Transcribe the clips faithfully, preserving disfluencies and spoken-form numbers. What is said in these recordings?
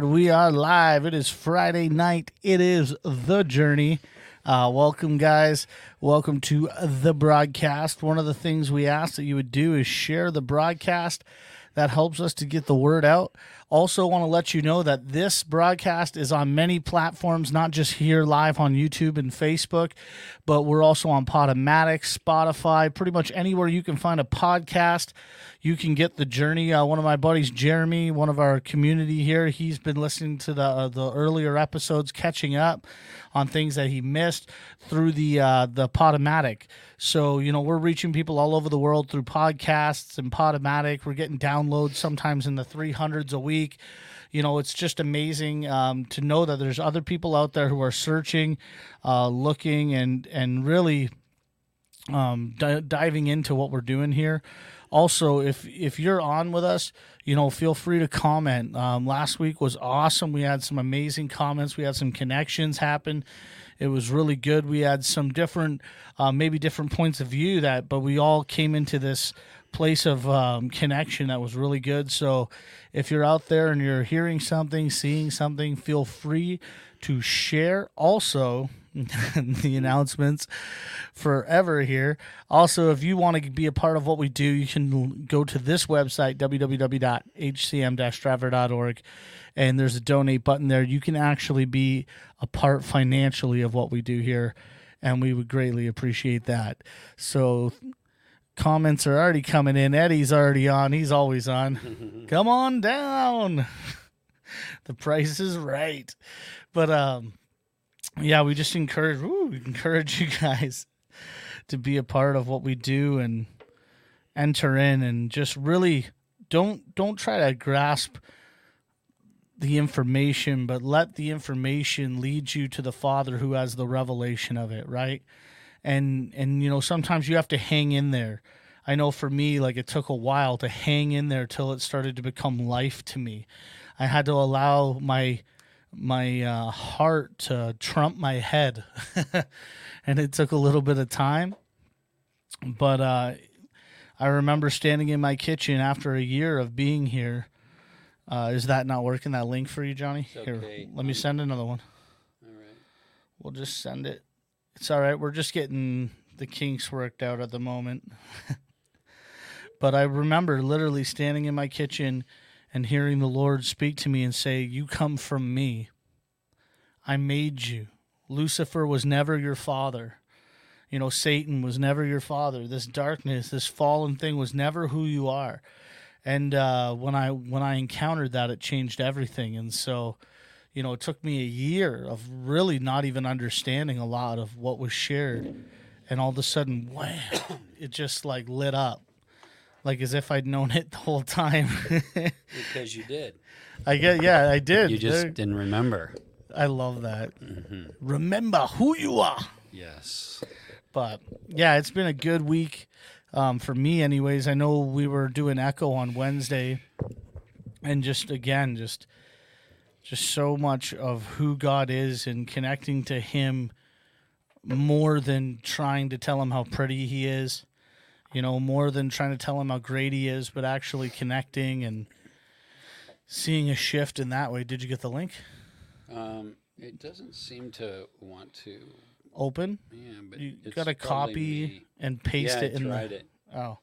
right, we are live. It is Friday night. It is The Journey. Uh, welcome, guys. Welcome to the broadcast. One of the things we ask that you would do is share the broadcast. That helps us to get the word out. Also want to let you know that this broadcast is on many platforms, not just here live on YouTube and Facebook, but we're also on Podomatic, Spotify, pretty much anywhere you can find a podcast, you can get The Journey. Uh, one of my buddies, Jeremy, one of our community here, he's been listening to the uh, the earlier episodes, catching up on things that he missed through the uh, the Podomatic. So, you know, we're reaching people all over the world through podcasts and Podomatic. We're getting downloads sometimes in the three hundreds a week. You know, it's just amazing um, to know that there's other people out there who are searching, uh, looking, and and really um, di- diving into what we're doing here. Also, if if you're on with us, you know, feel free to comment. Um, last week was awesome. We had some amazing comments. We had some connections happen. It was really good. We had some different, uh, maybe different points of view that, but we all came into this place of um, connection that was really good. So if you're out there and you're hearing something, seeing something, feel free to share. Also, the announcements forever here. Also, if you want to be a part of what we do, you can go to this website, w w w dot h c m dash driver dot org, and there's a donate button there. You can actually be a part financially of what we do here, and we would greatly appreciate that. So comments are already coming in. Eddie's already on. He's always on. Come on down. The price is right. But, um, yeah, we just encourage woo, we encourage you guys to be a part of what we do and enter in, and just really don't don't try to grasp the information, but let the information lead you to the Father who has the revelation of it, right? And and you know, sometimes you have to hang in there. I know for me, like, it took a while to hang in there till it started to become life to me. I had to allow my my uh, heart to trump my head, and it took a little bit of time, but uh, I remember standing in my kitchen after a year of being here. Uh, is that not working, that link for you, Johnny? Okay. Here, let me send another one. All right. We'll just send it. It's all right. We're just getting the kinks worked out at the moment. But I remember literally standing in my kitchen and hearing the Lord speak to me and say, "You come from me. I made you. Lucifer was never your father. You know, Satan was never your father. This darkness, this fallen thing was never who you are." And uh, when I when I encountered that, it changed everything. And so, you know, it took me a year of really not even understanding a lot of what was shared. And all of a sudden, wham, it just like lit up. Like as if I'd known it the whole time. Because you did. I get, yeah, I did. You just They're, didn't remember. I love that. Mm-hmm. Remember who you are. Yes. But yeah, it's been a good week um, for me, anyways. I know we were doing Echo on Wednesday, and just again, just just so much of who God is and connecting to Him more than trying to tell Him how pretty He is. You know, more than trying to tell Him how great He is, but actually connecting and seeing a shift in that way. Did you get the link? Um, it doesn't seem to want to open. Yeah, but you got to copy me. And paste yeah, it I in tried the. It. Oh,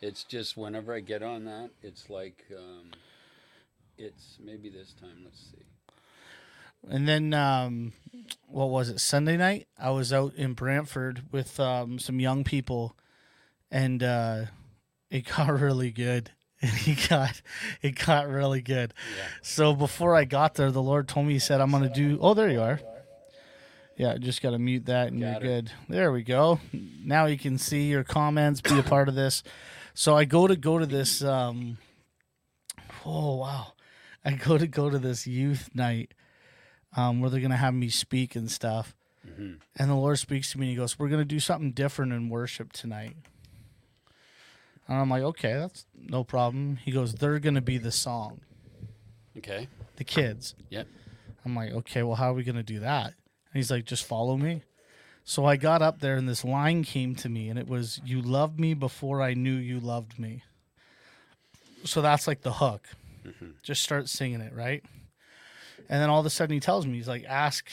it's just whenever I get on that, it's like um, it's maybe this time. Let's see. And then, um, what was it? Sunday night, I was out in Brantford with um, some young people. And uh, it got really good. It got, it got really good. Yeah. So before I got there, the Lord told me, He said, I'm going to do... Oh, there you are. Yeah, just got to mute that and got you're it. Good. There we go. Now you can see your comments, be a part of this. So I go to go to this... Um, oh, wow. I go to go to this youth night um, where they're going to have me speak and stuff. Mm-hmm. And the Lord speaks to me and He goes, we're going to do something different in worship tonight. And I'm like, okay, that's no problem. He goes, they're going to be the song. Okay. The kids. Yep. I'm like, okay, well, how are we going to do that? And he's like, just follow me. So I got up there, and this line came to me, and it was, you loved me before I knew you loved me. So that's like the hook. Mm-hmm. Just start singing it, right? And then all of a sudden he tells me, he's like, ask,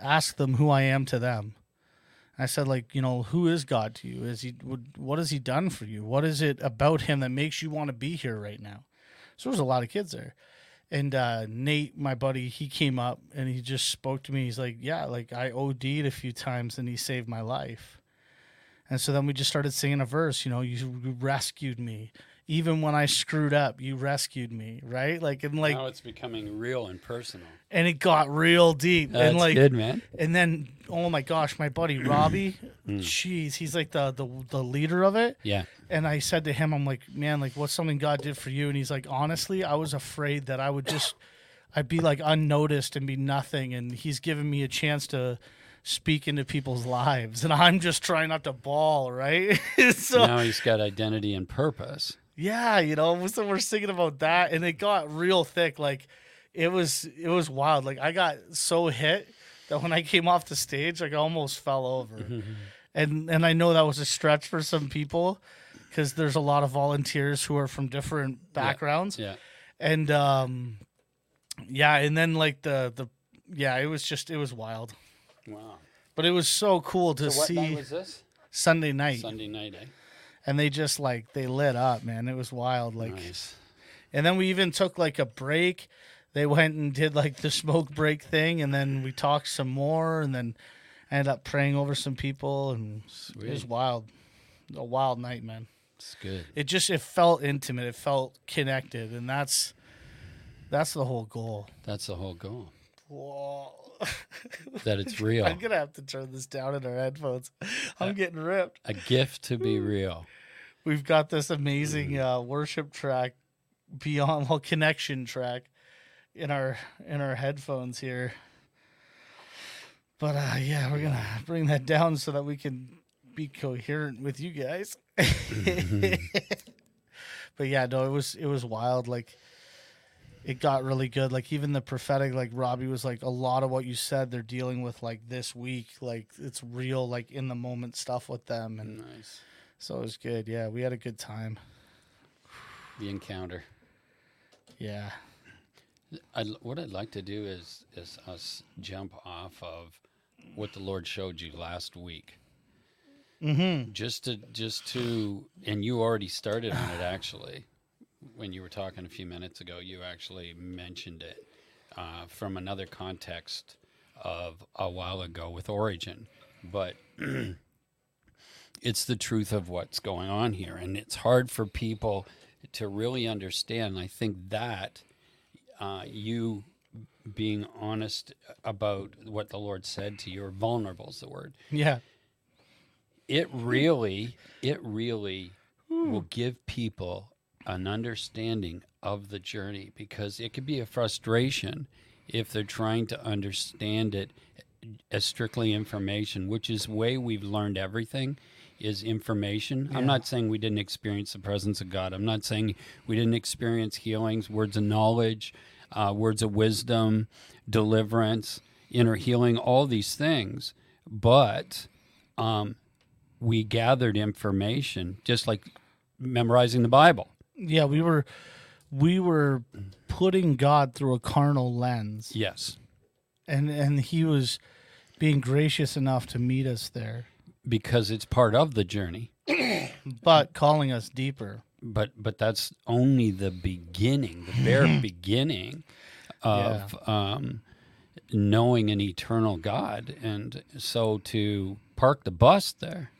ask them who I am to them. And I said, like, you know, who is God to you? Is he, what has he done for you? What is it about him that makes you want to be here right now? So there's a lot of kids there. And uh, Nate, my buddy, he came up and he just spoke to me. He's like, yeah, like I O D'd a few times and he saved my life. And so then we just started singing a verse, you know, you rescued me. Even when I screwed up, you rescued me, right? Like, and like, now it's becoming real and personal. And it got real deep. That's and like, good, man. And then, oh my gosh, my buddy Robbie, jeez, he's like the, the the leader of it. Yeah. And I said to him, I'm like, man, like, what's something God did for you? And he's like, honestly, I was afraid that I would just, I'd be like unnoticed and be nothing. And he's given me a chance to speak into people's lives, and I'm just trying not to bawl, right? So now he's got identity and purpose. Yeah, you know, so we're singing about that, and it got real thick. Like, it was, it was wild. Like, I got so hit that when I came off the stage, like, I almost fell over. Mm-hmm. And and I know that was a stretch for some people, because there's a lot of volunteers who are from different backgrounds. Yeah, yeah. And um, yeah, and then like the the yeah, it was just it was wild. Wow. But it was so cool to so what see. What night was this? Sunday night. Sunday night, eh? And they just like they lit up, man. It was wild, like. Nice. And then we even took like a break. They went and did like the smoke break thing, and then we talked some more, and then I ended up praying over some people, and sweet. It was wild. A wild night, man. It's good. It just it felt intimate. It felt connected, and that's that's the whole goal. That's the whole goal. Whoa. That it's real. I'm gonna have to turn this down in our headphones. I'm uh, getting ripped. A gift to be real. We've got this amazing uh, worship track, beyond well connection track, in our in our headphones here. But uh, yeah, we're gonna bring that down so that we can be coherent with you guys. But yeah, no, it was it was wild. Like. It got really good. Like, even the prophetic, like, Robbie was like, a lot of what you said they're dealing with, like, this week. Like, it's real, like, in-the-moment stuff with them. And nice. So it was good. Yeah, we had a good time. The encounter. Yeah. I, what I'd like to do is, is us jump off of what the Lord showed you last week. Mm-hmm. Just to, just to, and you already started on it, actually. When you were talking a few minutes ago, you actually mentioned it uh, from another context of a while ago with Origin. But it's the truth of what's going on here. And it's hard for people to really understand. I think that uh, you being honest about what the Lord said to you, or vulnerable is the word. Yeah. It really, it really Ooh. will give people an understanding of the journey, because it could be a frustration if they're trying to understand it as strictly information, which is way we've learned everything is information. Yeah. I'm not saying we didn't experience the presence of God. I'm not saying we didn't experience healings, words of knowledge, uh, words of wisdom, deliverance, inner healing, all these things. But um, we gathered information, just like memorizing the Bible. Yeah, we were we were putting God through a carnal lens. Yes. And and he was being gracious enough to meet us there. Because it's part of the journey. But calling us deeper. But but that's only the beginning, the bare beginning of yeah. um, knowing an eternal God. And so to park the bus there.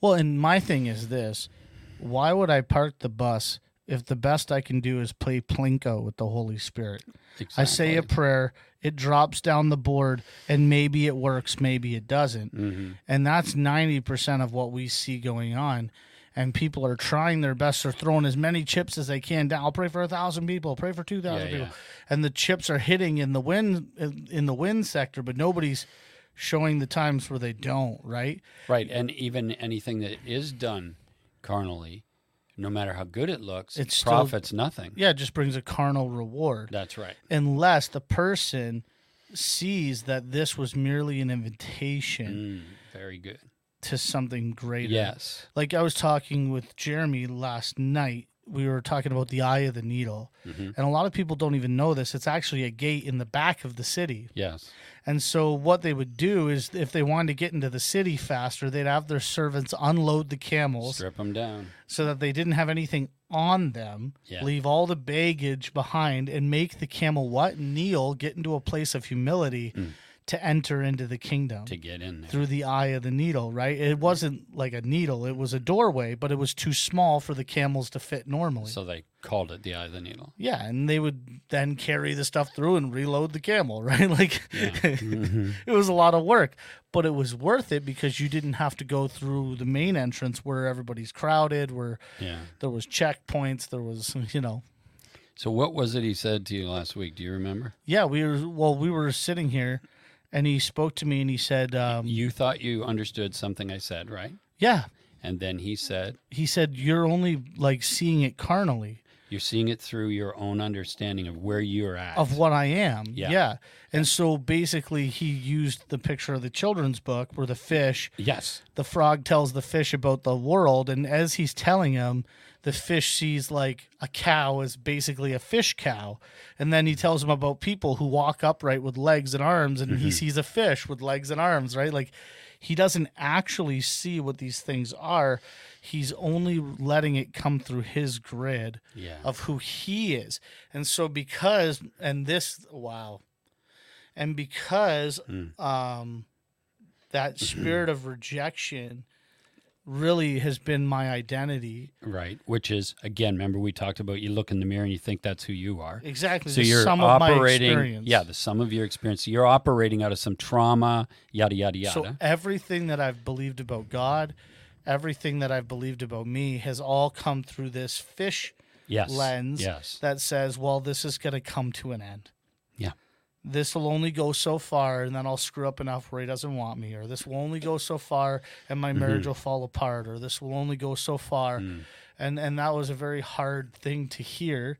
Well, and my thing is this. Why would I park the bus if the best I can do is play Plinko with the Holy Spirit? Exactly. I say a prayer, it drops down the board, and maybe it works, maybe it doesn't. Mm-hmm. And that's ninety percent of what we see going on. And people are trying their best. They're throwing as many chips as they can down. I'll pray for one thousand people, pray for two thousand yeah, people. Yeah. And the chips are hitting in the wind, in the wind sector, but nobody's showing the times where they don't, right? Right, and even anything that is done carnally, no matter how good it looks, it profits nothing. Yeah, it just brings a carnal reward. That's right. Unless the person sees that this was merely an invitation. Mm, very good. To something greater. Yes. Like I was talking with Jeremy last night, we were talking about the eye of the needle. Mm-hmm. And a lot of people don't even know this. It's actually a gate in the back of the city. Yes. And so what they would do is if they wanted to get into the city faster, they'd have their servants unload the camels. Strip them down. So that they didn't have anything on them. Yeah. Leave all the baggage behind and make the camel what? Kneel, get into a place of humility. Mm. To enter into the kingdom. To get in there. Through the eye of the needle, right? It wasn't like a needle. It was a doorway, but it was too small for the camels to fit normally. So they called it the eye of the needle. Yeah, and they would then carry the stuff through and reload the camel, right? Like, yeah. Mm-hmm. It was a lot of work, but it was worth it because you didn't have to go through the main entrance where everybody's crowded, where yeah. there was checkpoints, there was, you know. So what was it he said to you last week? Do you remember? Yeah, we were, well, we were sitting here. And he spoke to me and he said... Um, you thought you understood something I said, right? Yeah. And then he said... He said, you're only, like, seeing it carnally. You're seeing it through your own understanding of where you're at. Of what I am, yeah. yeah. And so, basically, he used the picture of the children's book where the fish... Yes. The frog tells the fish about the world, and as he's telling him... The fish sees, like, a cow is basically a fish cow. And then he tells him about people who walk upright with legs and arms, and mm-hmm. he sees a fish with legs and arms, right? Like, he doesn't actually see what these things are. He's only letting it come through his grid yeah. of who he is. And so because, and this, wow. And because mm. um, that spirit of rejection really has been my identity. Right, which is, again, remember we talked about you look in the mirror and you think that's who you are. Exactly, so the you're sum operating, of my experience. Yeah, the sum of your experience. You're operating out of some trauma, yada, yada, yada. So everything that I've believed about God, everything that I've believed about me has all come through this fish yes. lens yes. that says, well, this is going to come to an end. Yeah. This will only go so far, and then I'll screw up enough where he doesn't want me, or this will only go so far, and my marriage mm-hmm. will fall apart, or this will only go so far. Mm. And and that was a very hard thing to hear,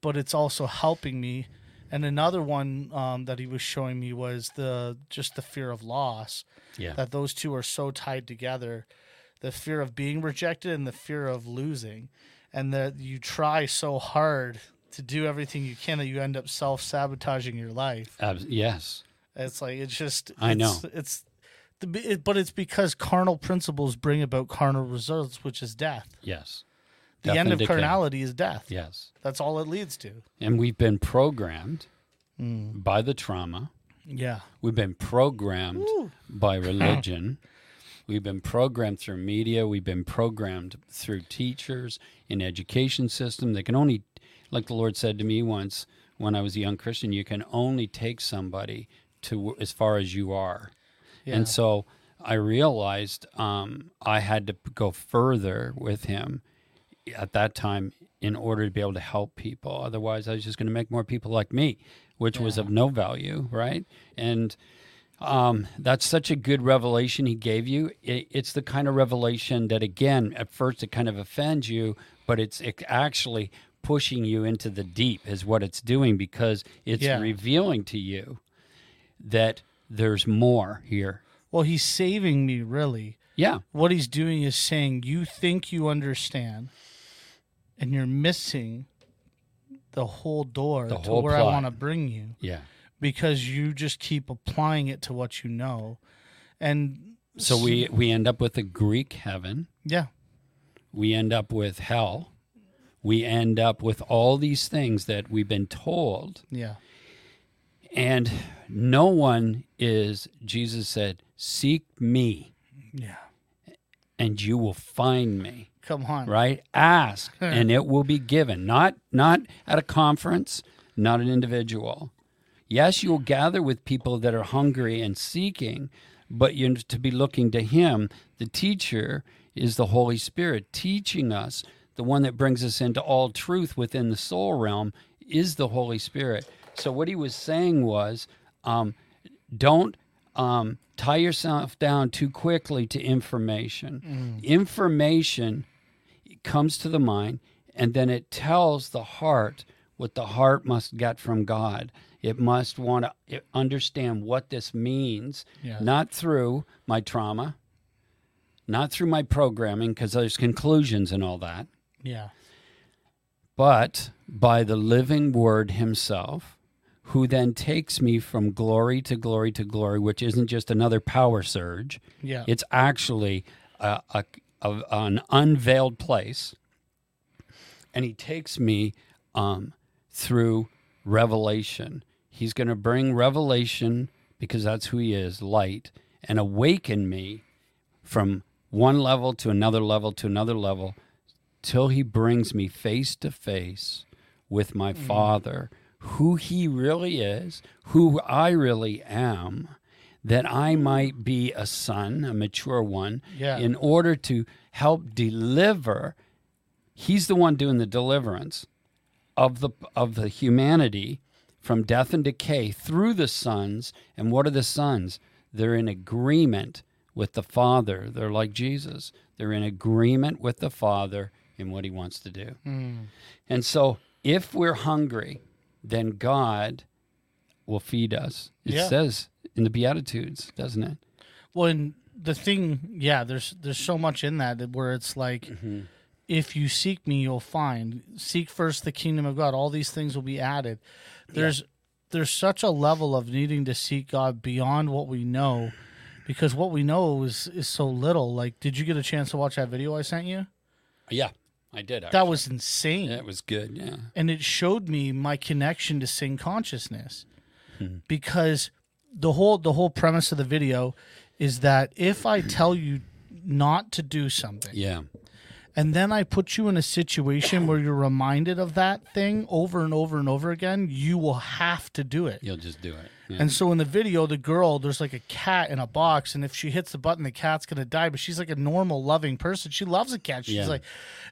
but it's also helping me. And another one um, that he was showing me was the just the fear of loss, yeah. that those two are so tied together, the fear of being rejected and the fear of losing, and that you try so hard to do everything you can that you end up self-sabotaging your life. Uh, yes. It's like, it's just, I it's, know it's, the, it, but it's because carnal principles bring about carnal results, which is death. Yes. The death end of decay. Carnality is death. Yes. That's all it leads to. And we've been programmed mm. by the trauma. Yeah. We've been programmed Ooh. by religion. We've been programmed through media. We've been programmed through teachers in education system. They can only Like the Lord said to me once when I was a young Christian, you can only take somebody to as far as you are. Yeah. And so I realized um, I had to go further with him at that time in order to be able to help people. Otherwise, I was just going to make more people like me, which yeah. was of no value, right? And um, that's such a good revelation he gave you. It, it's the kind of revelation that, again, at first it kind of offends you, but it's it actually... pushing you into the deep is what it's doing, because it's yeah. revealing to you that there's more here. Well, he's saving me, really. Yeah. What he's doing is saying, you think you understand, and you're missing the whole door the whole to where plot. I want to bring you. Yeah. Because you just keep applying it to what you know. And so we, we end up with a Greek heaven. Yeah. We end up with hell. We end up with all these things that we've been told. Yeah. And no one is, Jesus said, seek me. Yeah. And you will find me. Come on. Right? Ask, and it will be given. Not not at a conference, not an individual. Yes, you will gather with people that are hungry and seeking, but you're to be looking to him. The teacher is the Holy Spirit teaching us. The one that brings us into all truth within the soul realm is the Holy Spirit. So what he was saying was, um, don't um, tie yourself down too quickly to information. Mm. Information comes to the mind, and then it tells the heart what the heart must get from God. It must want to understand what this means, yeah. not through my trauma, not through my programming, because there's conclusions and all that. Yeah. but by the living word himself, who then takes me from glory to glory to glory, which isn't just another power surge. Yeah. It's actually a, a, a, an unveiled place. And he takes me um, through revelation. He's going to bring revelation, because that's who he is, light, and awaken me from one level to another level to another level, till he brings me face to face with my mm-hmm. Father, who he really is, who I really am, that I might be a son, a mature one, yeah. in order to help deliver. He's the one doing the deliverance of the of the humanity from death and decay through the sons. And what are the sons? They're in agreement with the Father. They're like Jesus. They're in agreement with the Father in what he wants to do. Mm. And so if we're hungry, then God will feed us. It yeah. says in the Beatitudes, doesn't it? Well, and the thing, yeah, there's there's so much in that where it's like, mm-hmm. if you seek me, you'll find. Seek first the kingdom of God. All these things will be added. There's yeah. there's such a level of needing to seek God beyond what we know, because what we know is, is so little. Like, did you get a chance to watch that video I sent you? Yeah. I did. Actually. That was insane. That was good, yeah. And it showed me my connection to sin consciousness, mm-hmm. because the whole the whole premise of the video is that if I tell you not to do something, yeah, and then I put you in a situation where you're reminded of that thing over and over and over again, you will have to do it. You'll just do it. Yeah. And so in the video, the girl, there's like a cat in a box, and if she hits the button, the cat's going to die. But she's like a normal, loving person. She loves a cat. She's yeah. like,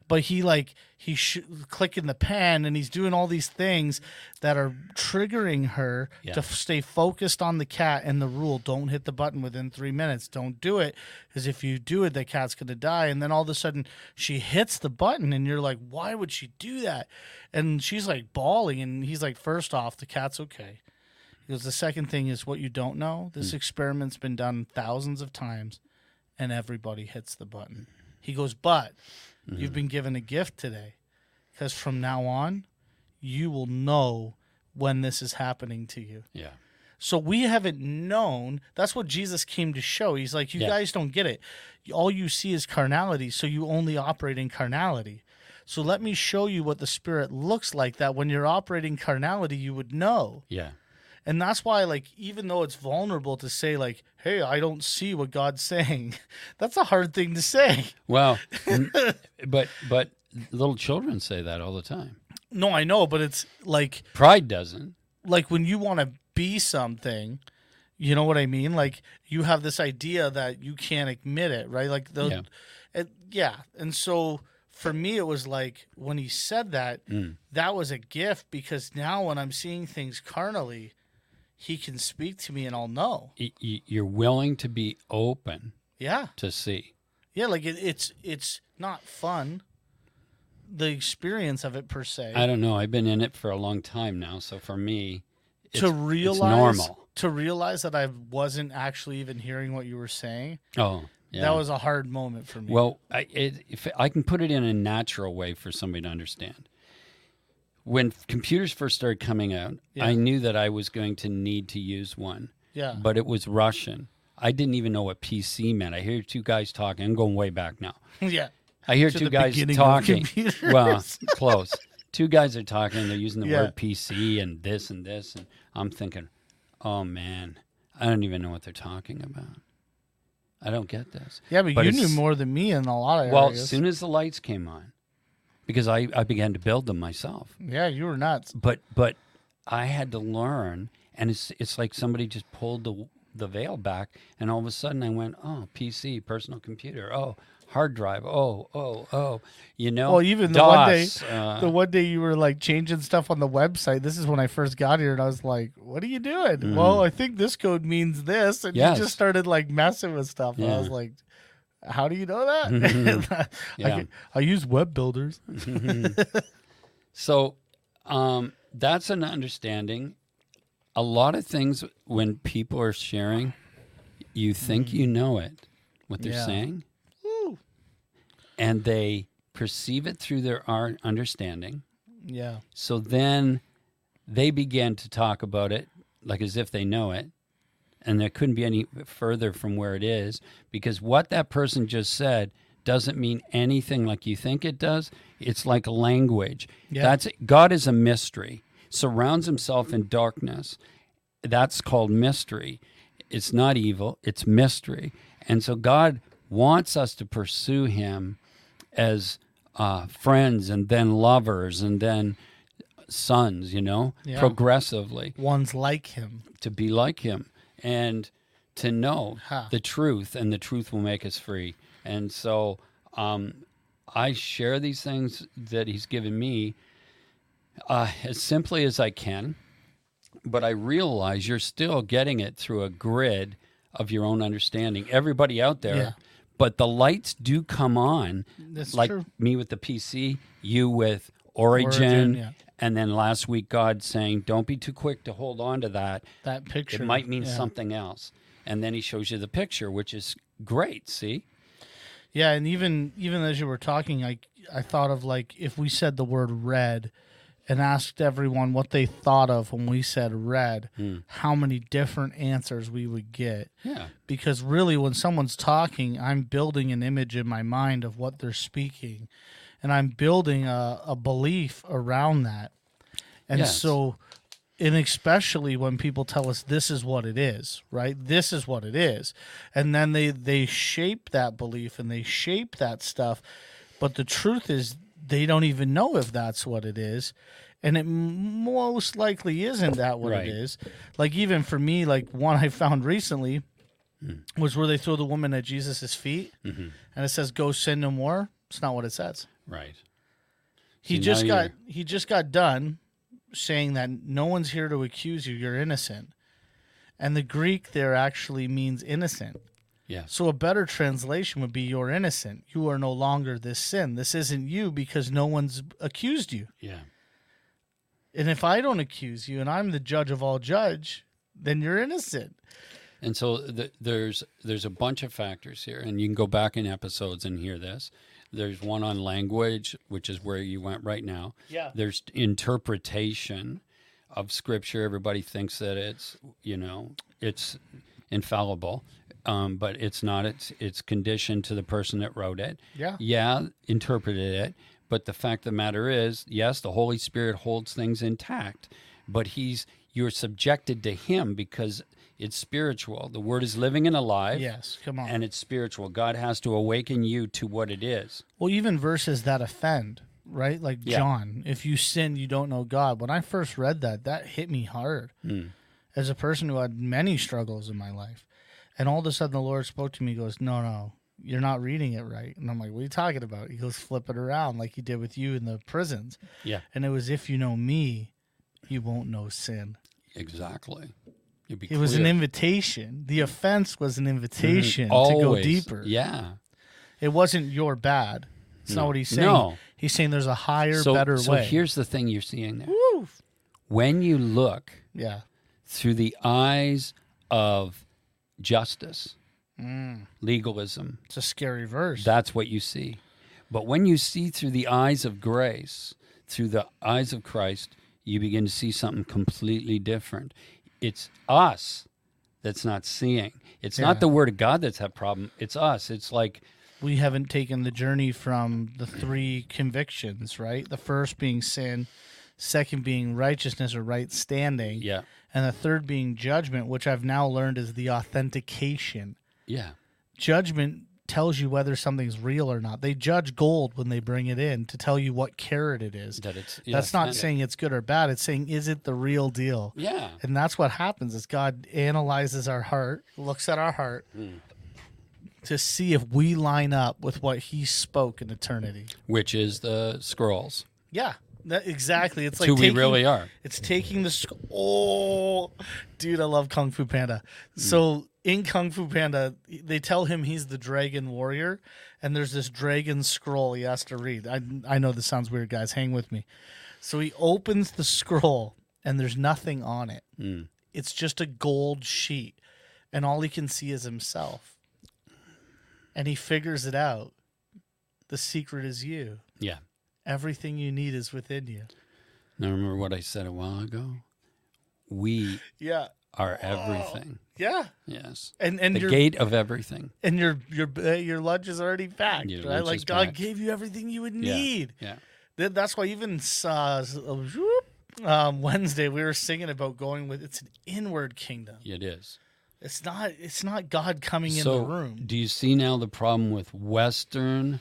but he like, he's sh- clicking the pen, and he's doing all these things that are triggering her yeah. to f- stay focused on the cat. And the rule, don't hit the button within three minutes. Don't do it, because if you do it, the cat's going to die. And then all of a sudden, she hits the button, and you're like, why would she do that? And she's like bawling, and he's like, first off, the cat's okay. Because the second thing is what you don't know. This mm. experiment's been done thousands of times, and everybody hits the button. He goes, but mm. you've been given a gift today, because from now on, you will know when this is happening to you. Yeah. So we haven't known. That's what Jesus came to show. He's like, you yeah. guys don't get it. All you see is carnality, so you only operate in carnality. So let me show you what the Spirit looks like, that when you're operating carnality, you would know. Yeah. And that's why, like, even though it's vulnerable to say, like, hey, I don't see what God's saying, that's a hard thing to say. Well, but but little children say that all the time. No, I know, but it's like... Pride doesn't. Like, when you want to be something, you know what I mean? Like, you have this idea that you can't admit it, right? Like, the, yeah. It, yeah. And so... For me, it was like when he said that, mm. that was a gift, because now when I'm seeing things carnally, he can speak to me and I'll know. You're willing to be open yeah. to see. Yeah, like it, it's it's not fun, the experience of it per se. I don't know. I've been in it for a long time now, so for me, it's, to realize, it's normal. To realize that I wasn't actually even hearing what you were saying. Oh, yeah. That was a hard moment for me. Well, I, it, if I can put it in a natural way for somebody to understand. When computers first started coming out, yeah. I knew that I was going to need to use one. Yeah. But it was Russian. I didn't even know what P C meant. I hear two guys talking. I'm going way back now. Yeah. I hear to two guys talking. Well, close. Two guys are talking, and they're using the yeah. word P C and this and this. And I'm thinking, oh, man, I don't even know what they're talking about. I don't get this. Yeah, but, but you knew more than me in a lot of areas. Well, as soon as the lights came on, because I, I began to build them myself. Yeah, you were nuts. But but I had to learn, and it's it's like somebody just pulled the the veil back, and all of a sudden I went, oh, P C, personal computer, oh, hard drive, oh, oh, oh, you know. Well, even the DOS, one day, uh, the one day you were like changing stuff on the website. This is when I first got here, and I was like, "What are you doing?" Mm-hmm. Well, I think this code means this, and yes. you just started like messing with stuff. Yeah. And I was like, "How do you know that?" Mm-hmm. I, yeah. I, I use web builders. Mm-hmm. So um, that's an understanding. A lot of things when people are sharing, you think mm-hmm. you know it, what they're yeah. saying. And they perceive it through their understanding, Yeah. So then they began to talk about it like as if they know it. And there couldn't be any further from where it is, because what that person just said doesn't mean anything like you think it does. It's like language. Yeah. That's God is a mystery, surrounds himself in darkness. That's called mystery. It's not evil, it's mystery. And so God wants us to pursue him as uh, friends and then lovers and then sons, you know, yeah. progressively. One's like him. To be like him. And to know huh. the truth, and the truth will make us free. And so um, I share these things that he's given me uh, as simply as I can, but I realize you're still getting it through a grid of your own understanding. Everybody out there, yeah. but the lights do come on. That's like true. Me with the P C, you with Origin, Origin yeah. and then last week, God saying, don't be too quick to hold on to that. That picture. It might mean yeah. something else. And then he shows you the picture, which is great, see? Yeah, and even even as you were talking, I, I thought of, like, if we said the word red and asked everyone what they thought of when we said red, hmm. how many different answers we would get. Yeah. Because really, when someone's talking, I'm building an image in my mind of what they're speaking. And I'm building a, a belief around that. And yes. so, and especially when people tell us this is what it is, right? This is what it is. And then they, they shape that belief and they shape that stuff. But the truth is they don't even know if that's what it is. And it most likely isn't that what right. it is. Like even for me, like one I found recently mm. was where they throw the woman at Jesus' feet. Mm-hmm. And it says, go sin no more. It's not what it says. Right. He See, just got he just got done saying that no one's here to accuse you. You're innocent. And the Greek there actually means innocent. Yeah. So a better translation would be you're innocent. You are no longer this sin. This isn't you because no one's accused you. Yeah. And if I don't accuse you and I'm the judge of all judge, then you're innocent. And so the, there's there's a bunch of factors here, and you can go back in episodes and hear this. There's one on language, which is where you went right now. Yeah. There's interpretation of Scripture. Everybody thinks that it's, you know, it's infallible, um, but it's not. It's it's conditioned to the person that wrote it. Yeah. Yeah, interpreted it. But the fact of the matter is, yes, the Holy Spirit holds things intact, but he's you're subjected to him because it's spiritual. The word is living and alive. Yes, come on. And it's spiritual. God has to awaken you to what it is. Well, even verses that offend, right? Like yeah. John, if you sin, you don't know God. When I first read that, that hit me hard mm. as a person who had many struggles in my life. And all of a sudden the Lord spoke to me, he goes, no, no, you're not reading it right. And I'm like, what are you talking about? He goes, flip it around like he did with you in the prisons. Yeah. And it was, if you know me, you won't know sin. Exactly. It clear. Was an invitation. The offense was an invitation mm-hmm. to go deeper. Yeah. It wasn't your bad. It's no. not what he's saying. No. He's saying there's a higher, so, better so way. So here's the thing you're seeing there. Woo. When you look yeah. through the eyes of justice, mm. legalism. It's a scary verse. That's what you see. But when you see through the eyes of grace, through the eyes of Christ, you begin to see something completely different. It's us that's not seeing. It's yeah. not the Word of God that's had problem. It's us. It's like we haven't taken the journey from the three convictions, right? The first being sin, second being righteousness or right standing, yeah, and the third being judgment, which I've now learned is the authentication. Yeah, judgment tells you whether something's real or not. They judge gold when they bring it in to tell you what carat it is. That it's, yeah, that's not saying it's good or bad. It's saying, is it the real deal? Yeah. And that's what happens is God analyzes our heart, looks at our heart mm. to see if we line up with what he spoke in eternity. Which is the scrolls. Yeah, that, exactly. It's, it's like who taking, we really are. It's taking the... Sc- oh, dude, I love Kung Fu Panda. Mm. So... in Kung Fu Panda, they tell him he's the dragon warrior, and there's this dragon scroll he has to read. I I know this sounds weird, guys. Hang with me. So he opens the scroll, and there's nothing on it. Mm. It's just a gold sheet, and all he can see is himself. And he figures it out. The secret is you. Yeah. Everything you need is within you. Now, remember what I said a while ago? We yeah. are everything. Yeah. Yes. And and the your, gate of everything. And your your uh, your lunch is already packed. Your right? Like God packed. Gave you everything you would need. Yeah. yeah. That's why even uh, um, Wednesday we were singing about going with. It's an inward kingdom. It is. It's not. It's not God coming so, in the room. Do you see now the problem with Western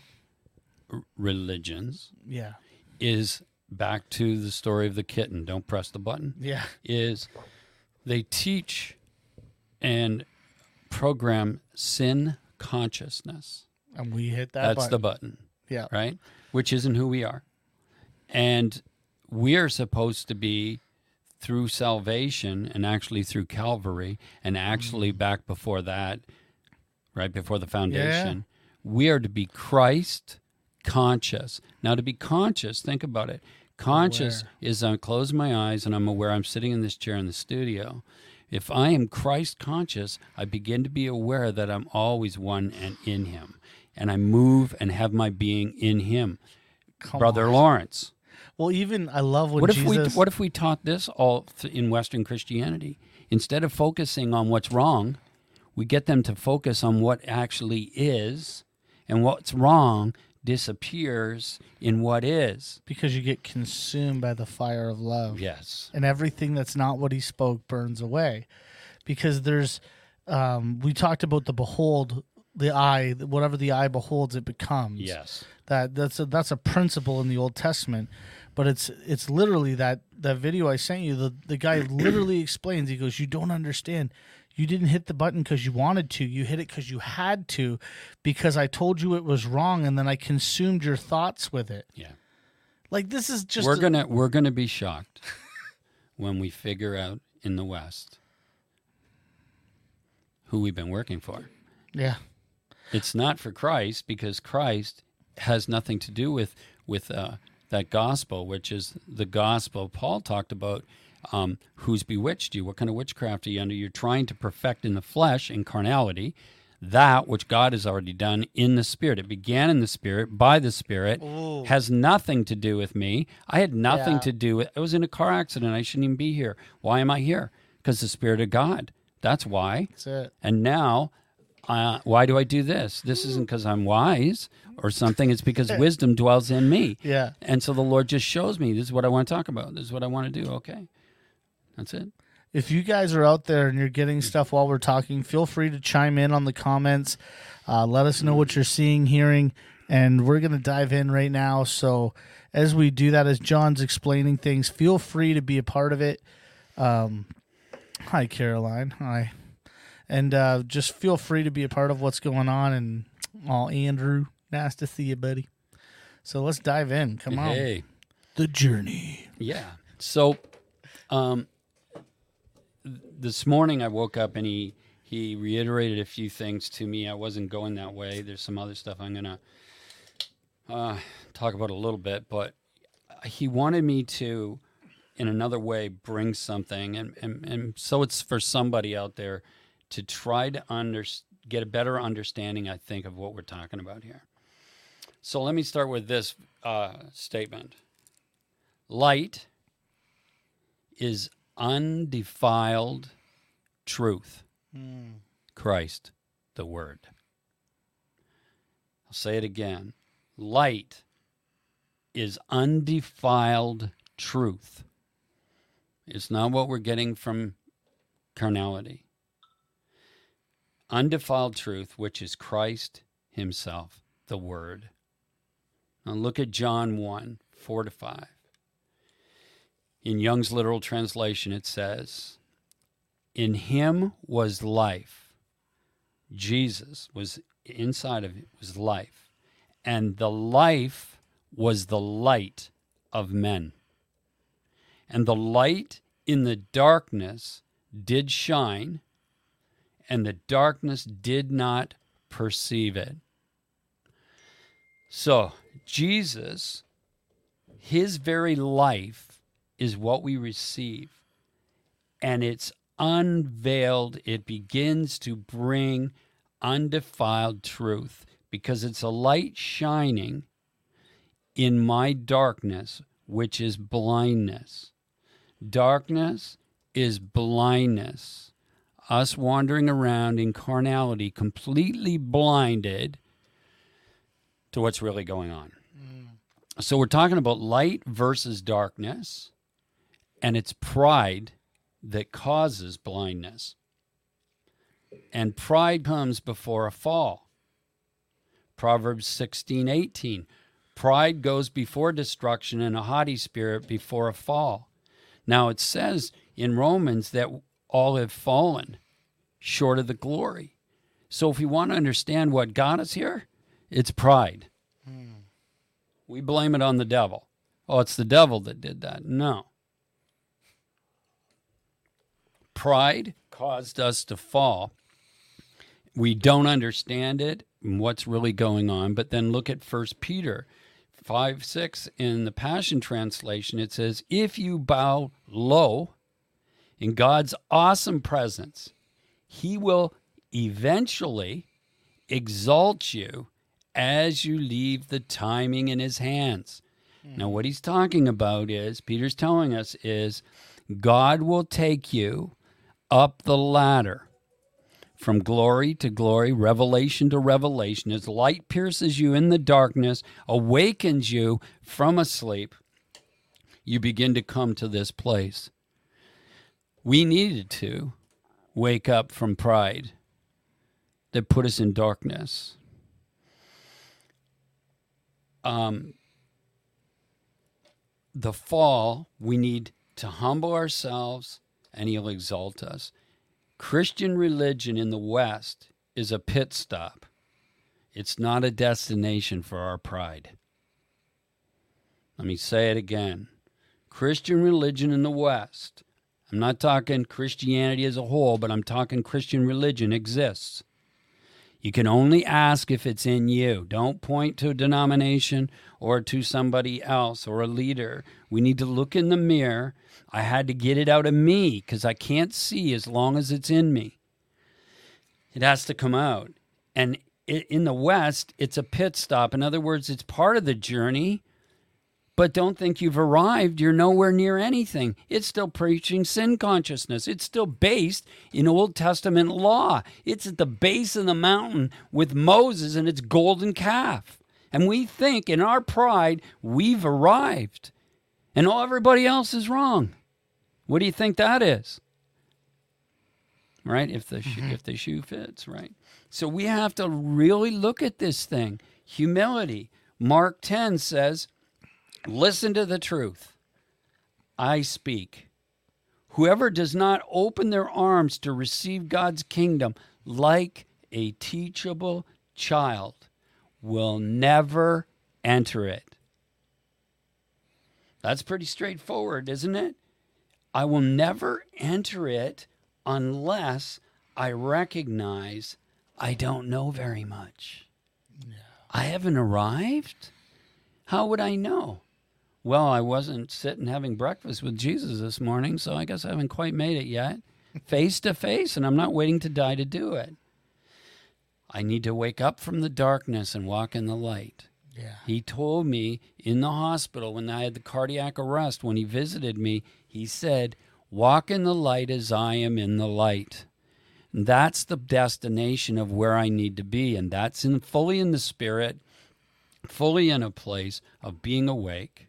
r- religions? Yeah. Is back to the story of the kitten. Don't press the button. Yeah. Is they teach and program sin consciousness. And we hit that That's button. the button. Yeah. Right? Which isn't who we are. And we are supposed to be through salvation and actually through Calvary and actually back before that, right before the foundation, yeah. we are to be Christ conscious. Now, to be conscious, think about it. Conscious aware. Is I close my eyes and I'm aware I'm sitting in this chair in the studio. If I am Christ conscious, I begin to be aware that I'm always one and in him. And I move and have my being in him. Come Brother on. Lawrence. Well, even I love what, what Jesus... If we, what if we taught this all th- in Western Christianity? Instead of focusing on what's wrong, we get them to focus on what actually is, and what's wrong disappears in what is. Because you get consumed by the fire of love. Yes. And everything that's not what he spoke burns away. Because there's... Um, we talked about the behold... The eye, whatever the eye beholds, it becomes. Yes, that that's a, that's a principle in the Old Testament, but it's it's literally that, that video I sent you. The the guy literally explains. He goes, "You don't understand. You didn't hit the button because you wanted to. You hit it because you had to, because I told you it was wrong, and then I consumed your thoughts with it." Yeah, like this is just we're a- gonna we're gonna be shocked when we figure out in the West who we've been working for. Yeah. It's not for Christ, because Christ has nothing to do with with uh, that gospel, which is the gospel Paul talked about. Um, who's bewitched you? What kind of witchcraft are you under? You're trying to perfect in the flesh, in carnality, that which God has already done in the Spirit. It began in the Spirit, by the Spirit, Ooh. Has nothing to do with me. I had nothing yeah. to do with it. I was in a car accident. I shouldn't even be here. Why am I here? Because the Spirit of God. That's why. That's it. And now... Uh, why do I do this? This isn't because I'm wise or something. It's because wisdom dwells in me. Yeah. And so the Lord just shows me, this is what I want to talk about. This is what I want to do. Okay. That's it. If you guys are out there and you're getting stuff while we're talking, feel free to chime in on the comments. Uh, let us know what you're seeing, hearing, and we're going to dive in right now. So as we do that, as John's explaining things, feel free to be a part of it. Um, hi, Caroline. Hi. And uh, just feel free to be a part of what's going on. And, oh, Andrew, nice to see you, buddy. So let's dive in. Come on. Hey. The journey. Yeah. So um, this morning I woke up and he, he reiterated a few things to me. I wasn't going that way. There's some other stuff I'm going to uh, talk about a little bit. But he wanted me to, in another way, bring something. And, and, and so it's for somebody out there to try to under, get a better understanding, I think, of what we're talking about here. So let me start with this uh, statement. Light is undefiled truth. Mm. Christ, the Word. I'll say it again. Light is undefiled truth. It's not what we're getting from carnality. Undefiled truth, which is Christ himself, the Word. Now look at John one, four to five. In Young's Literal Translation, it says, "In him was life." Jesus was inside of it, was life. "And the life was the light of men. And the light in the darkness did shine, and the darkness did not perceive it." So Jesus, his very life is what we receive. And it's unveiled. It begins to bring undefiled truth, because it's a light shining in my darkness, which is blindness. Darkness is blindness. Us wandering around in carnality, completely blinded to what's really going on. Mm. So we're talking about light versus darkness, and it's pride that causes blindness. And pride comes before a fall. Proverbs sixteen eighteen. Pride goes before destruction, and a haughty spirit before a fall. Now it says in Romans that all have fallen short of the glory. So if you want to understand what got us here, it's pride. Hmm. We blame it on the devil. Oh, it's the devil that did that. No. Pride caused us to fall. We don't understand it and what's really going on. But then look at First Peter five six in the Passion Translation. It says, if you bow low in God's awesome presence, he will eventually exalt you as you leave the timing in his hands. Mm. Now, what he's talking about is, Peter's telling us is, God will take you up the ladder from glory to glory, revelation to revelation. As light pierces you in the darkness, awakens you from a sleep, you begin to come to this place. We needed to wake up from pride that put us in darkness. Um, the fall, we need to humble ourselves, and he'll exalt us. Christian religion in the West is a pit stop. It's not a destination for our pride. Let me say it again. Christian religion in the West, I'm not talking Christianity as a whole, but I'm talking Christian religion exists. You can only ask if it's in you. Don't point to a denomination or to somebody else or a leader. We need to look in the mirror. I had to get it out of me because I can't see as long as it's in me. It has to come out. And in the West, it's a pit stop. In other words, it's part of the journey, but don't think you've arrived. You're nowhere near anything. It's still preaching sin consciousness. It's still based in Old Testament law. It's at the base of the mountain with Moses and its golden calf. And we think in our pride, we've arrived. And all everybody else is wrong. What do you think that is? Right? If the, shoe, if the shoe fits, right? So we have to really look at this thing. Humility. Mark ten says, listen to the truth. I speak. Whoever does not open their arms to receive God's kingdom like a teachable child will never enter it. That's pretty straightforward, isn't it? I will never enter it unless I recognize I don't know very much. No. I haven't arrived. How would I know? Well, I wasn't sitting having breakfast with Jesus this morning, so I guess I haven't quite made it yet. Face to face, and I'm not waiting to die to do it. I need to wake up from the darkness and walk in the light. Yeah. He told me in the hospital when I had the cardiac arrest, when he visited me, he said, walk in the light as I am in the light. And that's the destination of where I need to be, and that's in fully in the spirit, fully in a place of being awake.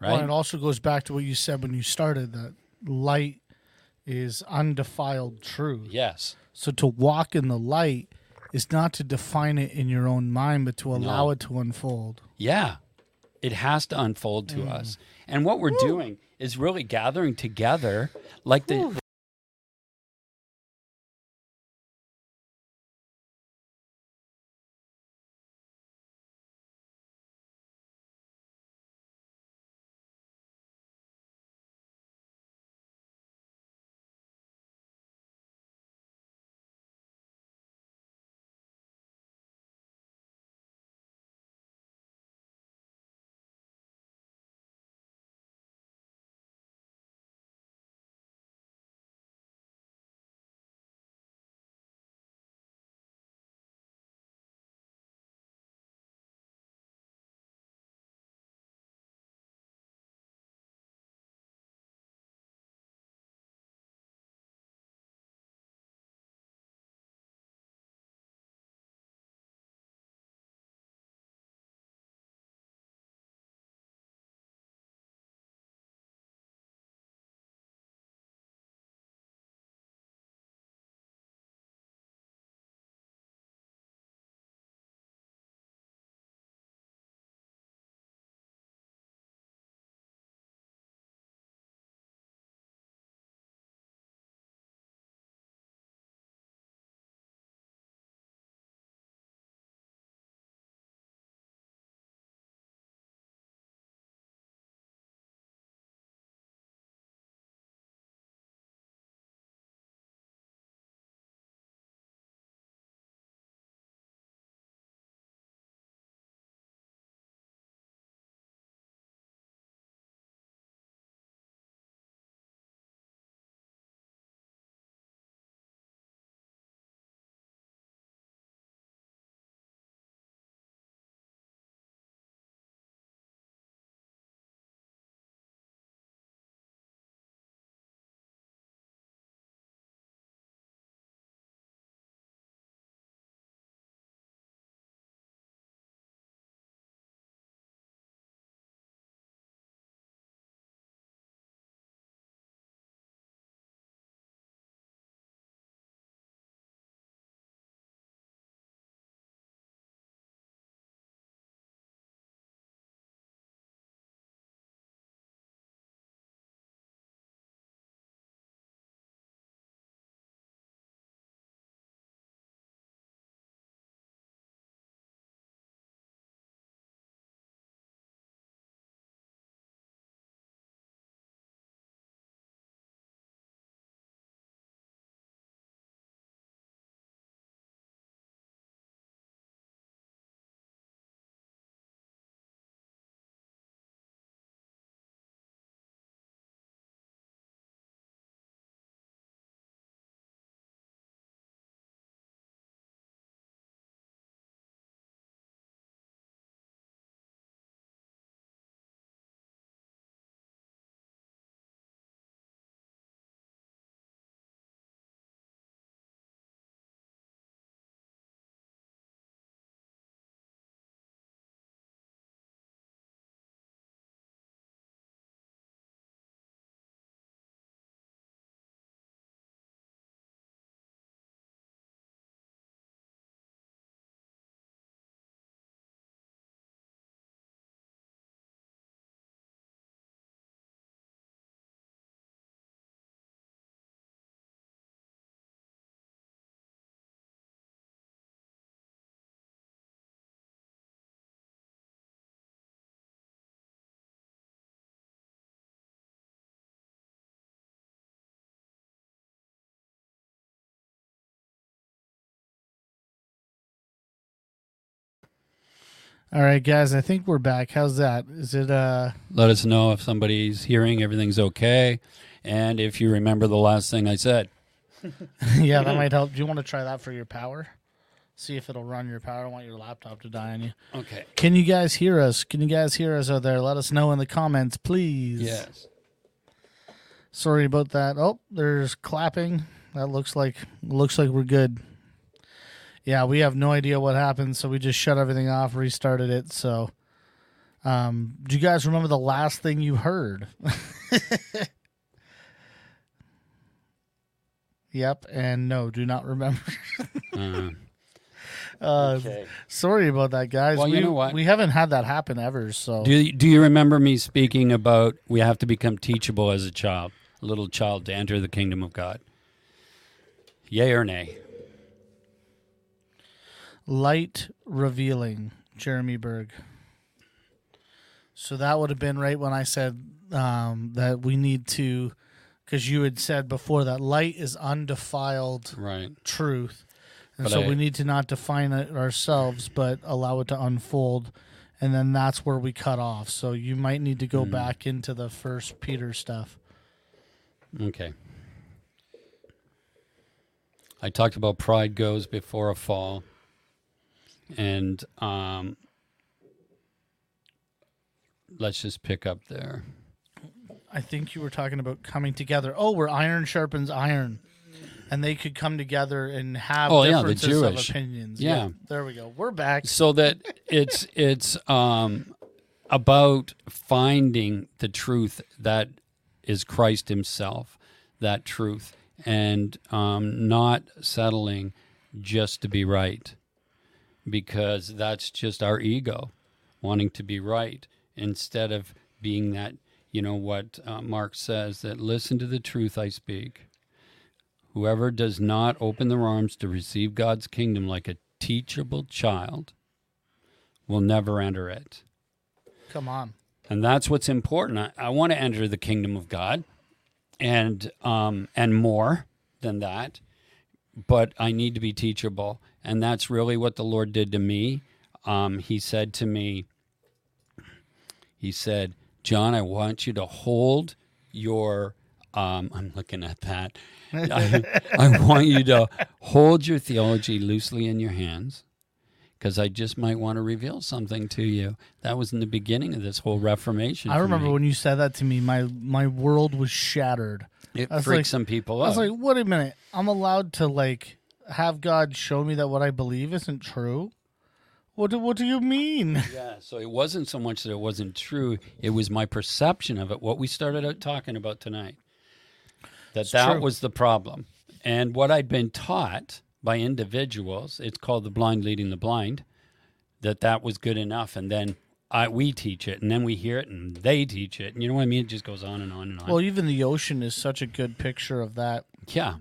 Right? Well, it also goes back to what you said when you started, that light is undefiled truth. Yes. So to walk in the light is not to define it in your own mind, but to allow no. it to unfold. Yeah. It has to unfold to mm. us. And what we're Woo. doing is really gathering together like the... Woo. All right, guys, I think we're back. How's that? Is it uh let us know if somebody's hearing everything's okay and if you remember the last thing I said. Yeah, that might help. Do you want to try that for your power? See if it'll run your power. I don't want your laptop to die on you. Okay. Can you guys hear us? Can you guys hear us out there? Let us know in the comments, please. Yes. Sorry about that. Oh, there's clapping. That looks like looks like we're good. Yeah, we have no idea what happened, so we just shut everything off, restarted it. So, um, do you guys remember the last thing you heard? Yep, and no, do not remember. uh-huh. uh, okay. Sorry about that, guys. Well, we, you know what? We haven't had that happen ever. So, do do you remember me speaking about we have to become teachable as a child, a little child, to enter the kingdom of God? Yay or nay? Light revealing, Jeremy Berg. So that would have been right when I said um, that we need to, because you had said before that light is undefiled right. truth. And but so I, we need to not define it ourselves, but allow it to unfold. And then that's where we cut off. So you might need to go mm. back into the First Peter stuff. Okay. I talked about pride goes before a fall. And um, let's just pick up there. I think you were talking about coming together. Oh, where iron sharpens iron. And they could come together and have oh, differences yeah, the Jewish. of opinions. Yeah. yeah. There we go. We're back. So that it's it's um, about finding the truth that is Christ himself, that truth, and um, not settling just to be right. Because that's just our ego wanting to be right instead of being that, you know, what uh, Mark says, that listen to the truth I speak. Whoever does not open their arms to receive God's kingdom like a teachable child will never enter it. Come on. And that's what's important. I, I want to enter the kingdom of God and um, and more than that, but I need to be teachable. And that's really what the Lord did to me. Um, he said to me, he said, John, I want you to hold your, um, I'm looking at that. I, I want you to hold your theology loosely in your hands because I just might want to reveal something to you. That was in the beginning of this whole Reformation. I remember me. when you said that to me, my, my world was shattered. It freaked like, some people out. I was like, wait a minute, I'm allowed to like... have God show me that what I believe isn't true? What do, what do you mean? Yeah, so it wasn't so much that it wasn't true. It was my perception of it, what we started out talking about tonight, that it's that true. was the problem. And what I'd been taught by individuals, it's called the blind leading the blind, that that was good enough. And then I, we teach it, and then we hear it, and they teach it. And you know what I mean? It just goes on and on and on. Well, even the ocean is such a good picture of that. Yeah.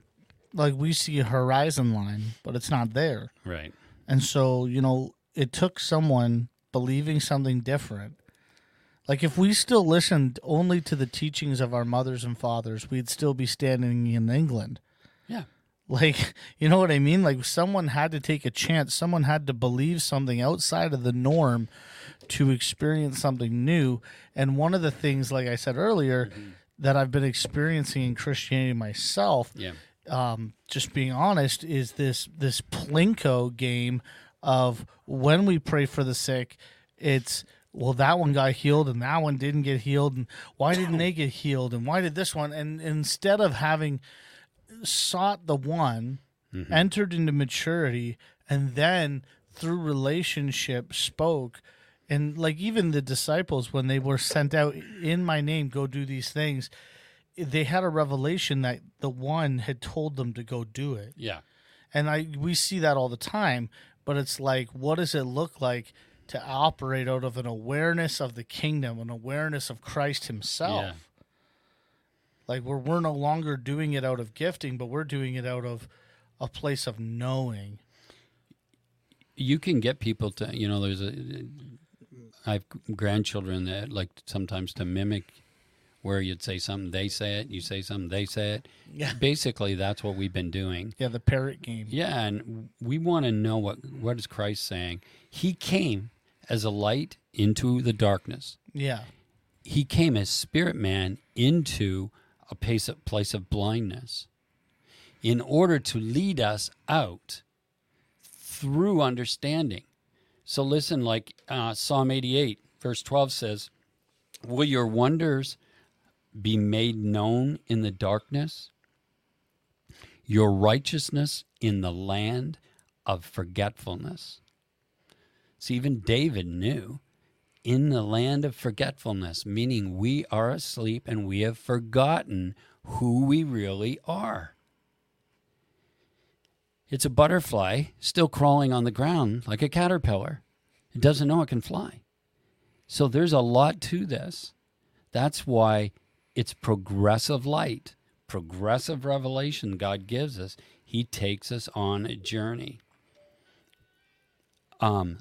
Like, we see a horizon line, but it's not there. Right. And so, you know, it took someone believing something different. Like, if we still listened only to the teachings of our mothers and fathers, we'd still be standing in England. Yeah. Like, you know what I mean? Like, someone had to take a chance. Someone had to believe something outside of the norm to experience something new. And one of the things, like I said earlier, mm-hmm. that I've been experiencing in Christianity myself... yeah. Um, just being honest, is this this plinko game of when we pray for the sick, it's, well, that one got healed and that one didn't get healed, and why didn't they get healed, and why did this one? And instead of having sought the one, mm-hmm. entered into maturity, and then through relationship spoke, and like even the disciples when they were sent out in my name, go do these things, they had a revelation that the one had told them to go do it. Yeah. And I we see that all the time, but it's like, what does it look like to operate out of an awareness of the kingdom, an awareness of Christ himself? Yeah. Like, we're, we're no longer doing it out of gifting, but we're doing it out of a place of knowing. You can get people to, you know, there's a, I have grandchildren that like sometimes to mimic where you'd say something, they say it, you say something, they say it. Yeah. Basically, that's what we've been doing. Yeah, the parrot game. Yeah, and we want to know what, what is Christ saying. He came as a light into the darkness. Yeah. He came as spirit man into a place of blindness in order to lead us out through understanding. So listen, like uh, Psalm eighty-eight, verse twelve says, will your wonders be made known in the darkness? Your righteousness in the land of forgetfulness. So even David knew, in the land of forgetfulness, meaning we are asleep and we have forgotten who we really are. It's a butterfly still crawling on the ground like a caterpillar. It doesn't know it can fly. So there's a lot to this. That's why it's progressive light, progressive revelation God gives us. He takes us on a journey. Um.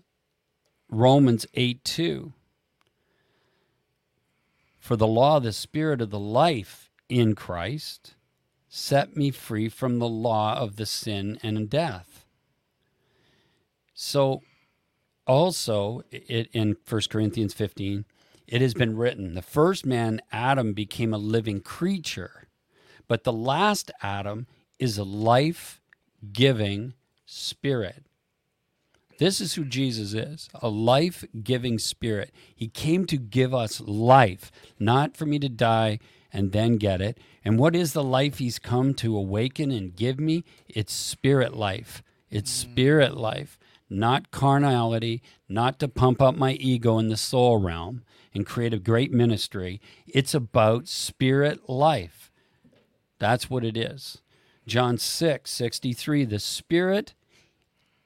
Romans eight two, for the law, the spirit of the life in Christ, set me free from the law of the sin and death. So also it, in First Corinthians fifteen, it has been written, the first man, Adam, became a living creature, but the last Adam is a life-giving spirit. This is who Jesus is, a life-giving spirit. He came to give us life, not for me to die and then get it. And what is the life he's come to awaken and give me? It's spirit life. It's spirit life, not carnality, not to pump up my ego in the soul realm and create a great ministry. It's about spirit life. That's what it is. John six sixty-three, the spirit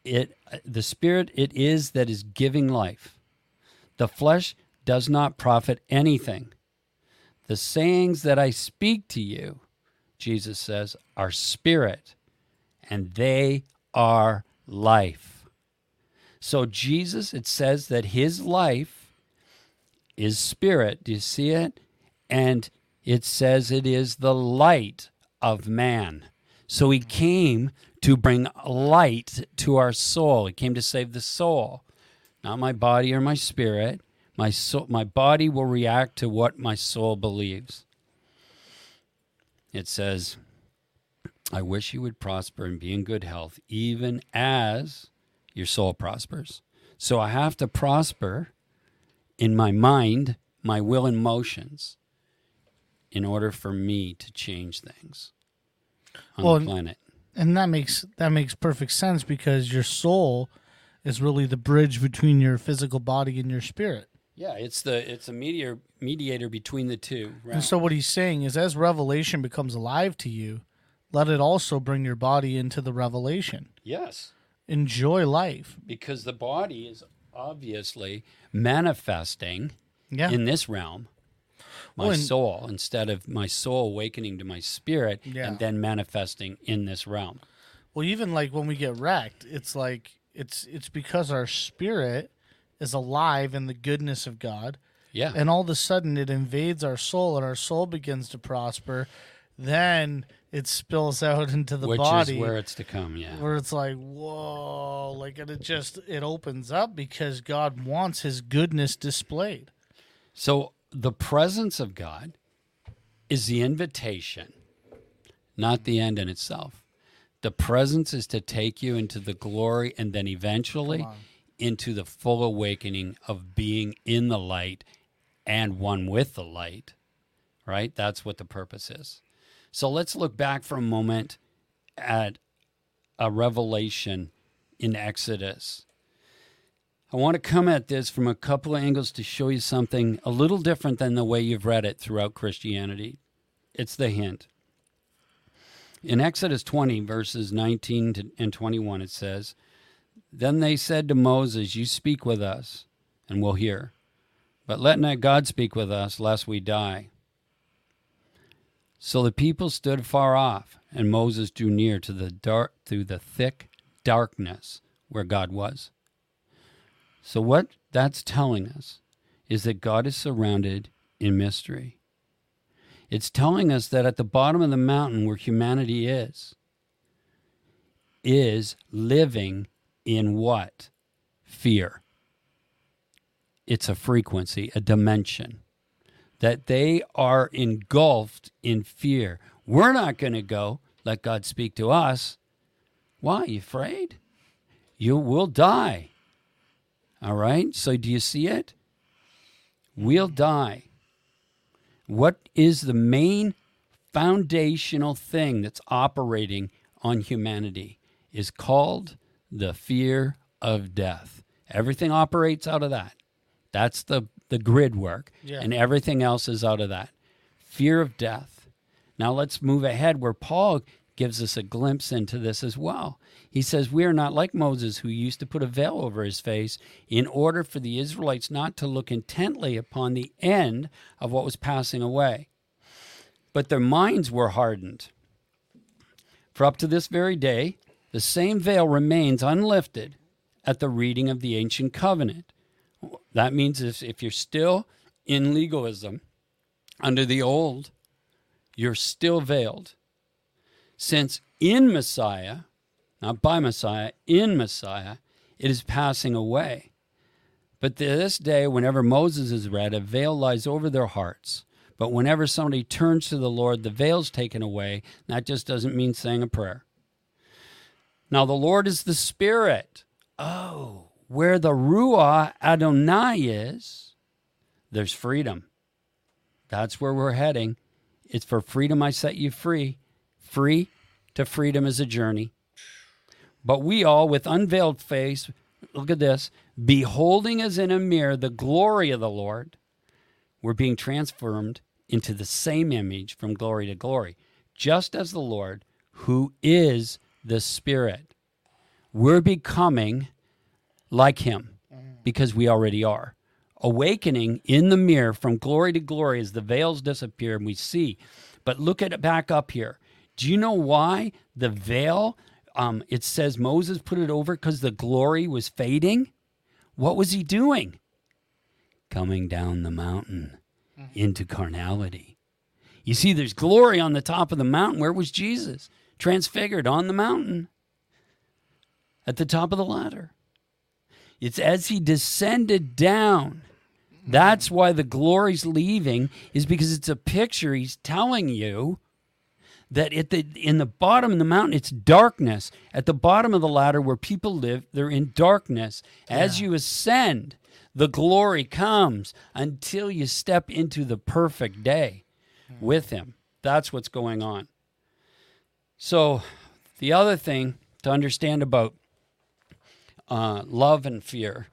It the spirit it is that is giving life. The flesh does not profit anything. The sayings that I speak to you, Jesus says, are spirit, and they are life. So Jesus, it says that his life is spirit. Do you see it? And it says it is the light of man. So he came to bring light to our soul. He came to save the soul, not my body or my spirit. My soul, my body will react to what my soul believes. It says, I wish you would prosper and be in good health, even as your soul prospers. So I have to prosper in my mind, my will, and emotions in order for me to change things on well, the planet. And that makes that makes perfect sense, because your soul is really the bridge between your physical body and your spirit. Yeah, it's the it's a mediator mediator between the two. Right? And so what he's saying is, as revelation becomes alive to you, let it also bring your body into the revelation. Yes. Enjoy life. Because the body is obviously manifesting yeah. in this realm. My well, soul, instead of my soul awakening to my spirit yeah. and then manifesting in this realm. Well, even like when we get wrecked, it's like it's it's because our spirit is alive in the goodness of God. Yeah. And all of a sudden it invades our soul, and our soul begins to prosper. Then it spills out into the Which body. Which is where it's to come, yeah. Where it's like, whoa, like and it just it opens up because God wants his goodness displayed. So the presence of God is the invitation, not the end in itself. The presence is to take you into the glory and then eventually into the full awakening of being in the light and one with the light, right? That's what the purpose is. So let's look back for a moment at a revelation in Exodus. I want to come at this from a couple of angles to show you something a little different than the way you've read it throughout Christianity. It's the hint. In Exodus twenty, verses nineteen and twenty-one, it says, then they said to Moses, you speak with us, and we'll hear. But let not God speak with us, lest we die. So the people stood far off, and Moses drew near to the dark, through the thick darkness where God was. So what that's telling us is that God is surrounded in mystery. It's telling us that at the bottom of the mountain where humanity is, is living in what? Fear. it's a frequency, a dimension, that they are engulfed in fear. We're not going to go let God speak to us. Why? Are you afraid? You will die. All right? So do you see it? We'll die. What is the main foundational thing that's operating on humanity? Is called the fear of death. Everything operates out of that. That's the, the grid work. Yeah. And everything else is out of that. Fear of death. Now let's move ahead where Paul gives us a glimpse into this as well. He says, we are not like Moses, who used to put a veil over his face in order for the Israelites not to look intently upon the end of what was passing away. But their minds were hardened. For up to this very day, the same veil remains unlifted at the reading of the ancient covenant. That means if, if you're still in legalism under the old, you're still veiled. Since in Messiah, not by Messiah, in Messiah, it is passing away. But to this day, whenever Moses is read, a veil lies over their hearts. But whenever somebody turns to the Lord, the veil's taken away. That just doesn't mean saying a prayer. Now, the Lord is the Spirit. Oh, where the Ruah Adonai is, there's freedom. That's where we're heading. It's for freedom I set you free. Free to freedom is a journey. But we all, with unveiled face, look at this, beholding as in a mirror the glory of the Lord, we're being transformed into the same image from glory to glory, just as the Lord, who is the Spirit. We're becoming like him because we already are. Awakening in the mirror from glory to glory as the veils disappear and we see. But look at it back up here. Do you know why the veil, um, it says Moses put it over because the glory was fading? What was he doing? Coming down the mountain into carnality. You see, there's glory on the top of the mountain. Where was Jesus? Transfigured on the mountain at the top of the ladder. It's as he descended down. That's why the glory's leaving, is because it's a picture. He's telling you that at the, in the bottom of the mountain, it's darkness. At the bottom of the ladder where people live, they're in darkness. As yeah. you ascend, the glory comes until you step into the perfect day with him. That's what's going on. So the other thing to understand about uh, love and fear,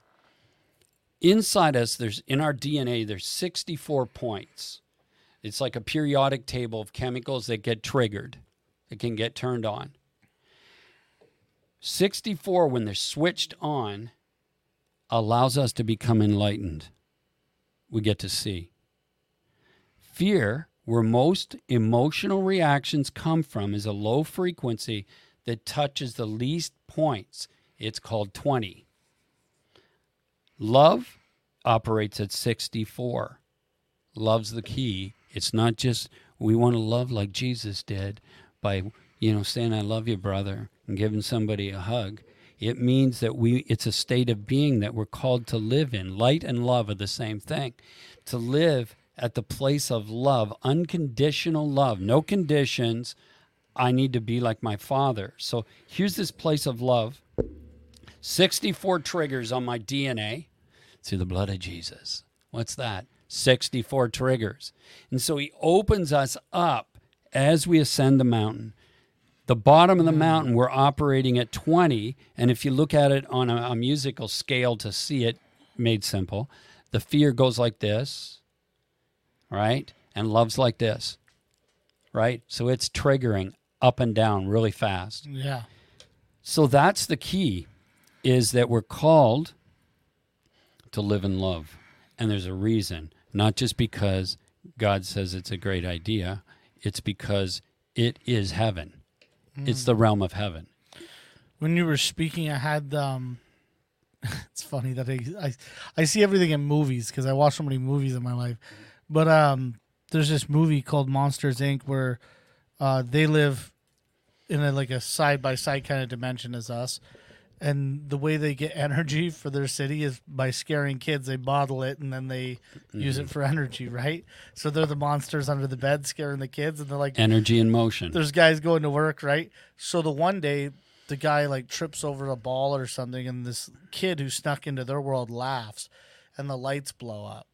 inside us, there's in our D N A, there's sixty-four points. It's like a periodic table of chemicals that get triggered, that can get turned on. sixty-four, when they're switched on, allows us to become enlightened. We get to see. Fear, where most emotional reactions come from, is a low frequency that touches the least points. It's called twenty. Love operates at sixty-four. Love's the key. It's not just we want to love like Jesus did by, you know, saying I love you, brother, and giving somebody a hug. It means that we it's a state of being that we're called to live in. Light and love are the same thing. To live at the place of love, unconditional love, no conditions. I need to be like my Father. So here's this place of love. sixty-four triggers on my D N A through the blood of Jesus. What's that? sixty-four triggers. And so he opens us up as we ascend the mountain. The bottom of the mountain, we're operating at twenty. And if you look at it on a, a musical scale to see it made simple, the fear goes like this, right? And love's like this, right? So it's triggering up and down really fast. Yeah. So that's the key, is that we're called to live in love. And there's a reason, not just because God says it's a great idea. It's because it is heaven. Mm. It's the realm of heaven. When you were speaking, I had, um, it's funny that I, I, I see everything in movies because I watch so many movies in my life. But um, there's this movie called Monsters, Incorporated where uh, they live in a, like a side-by-side kind of dimension as us. And the way they get energy for their city is by scaring kids. They bottle it, and then they mm-hmm. use it for energy, right? So they're the monsters under the bed scaring the kids, and they're like... Energy in motion. There's guys going to work, right? So the one day, the guy, like, trips over a ball or something, and this kid who snuck into their world laughs, and the lights blow up.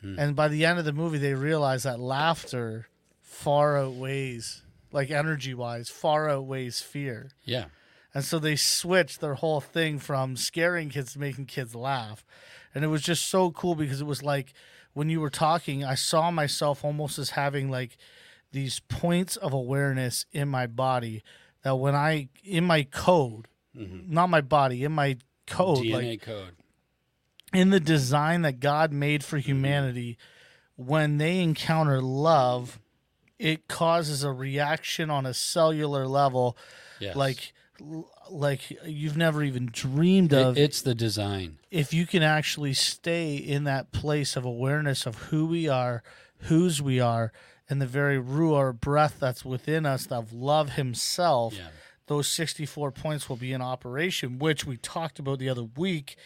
Hmm. And by the end of the movie, they realize that laughter far outweighs, like, energy-wise, far outweighs fear. Yeah. And so they switched their whole thing from scaring kids to making kids laugh. And it was just so cool because it was like when you were talking, I saw myself almost as having like these points of awareness in my body that when I, in my code, mm-hmm. not my body, in my code, D N A like, code, in the design that God made for humanity, mm-hmm. when they encounter love, it causes a reaction on a cellular level. Yes. Like, like you've never even dreamed of. It's the design. If you can actually stay in that place of awareness of who we are, whose we are, and the very ruh or breath that's within us of love himself, yeah. those sixty-four points will be in operation, which we talked about the other week.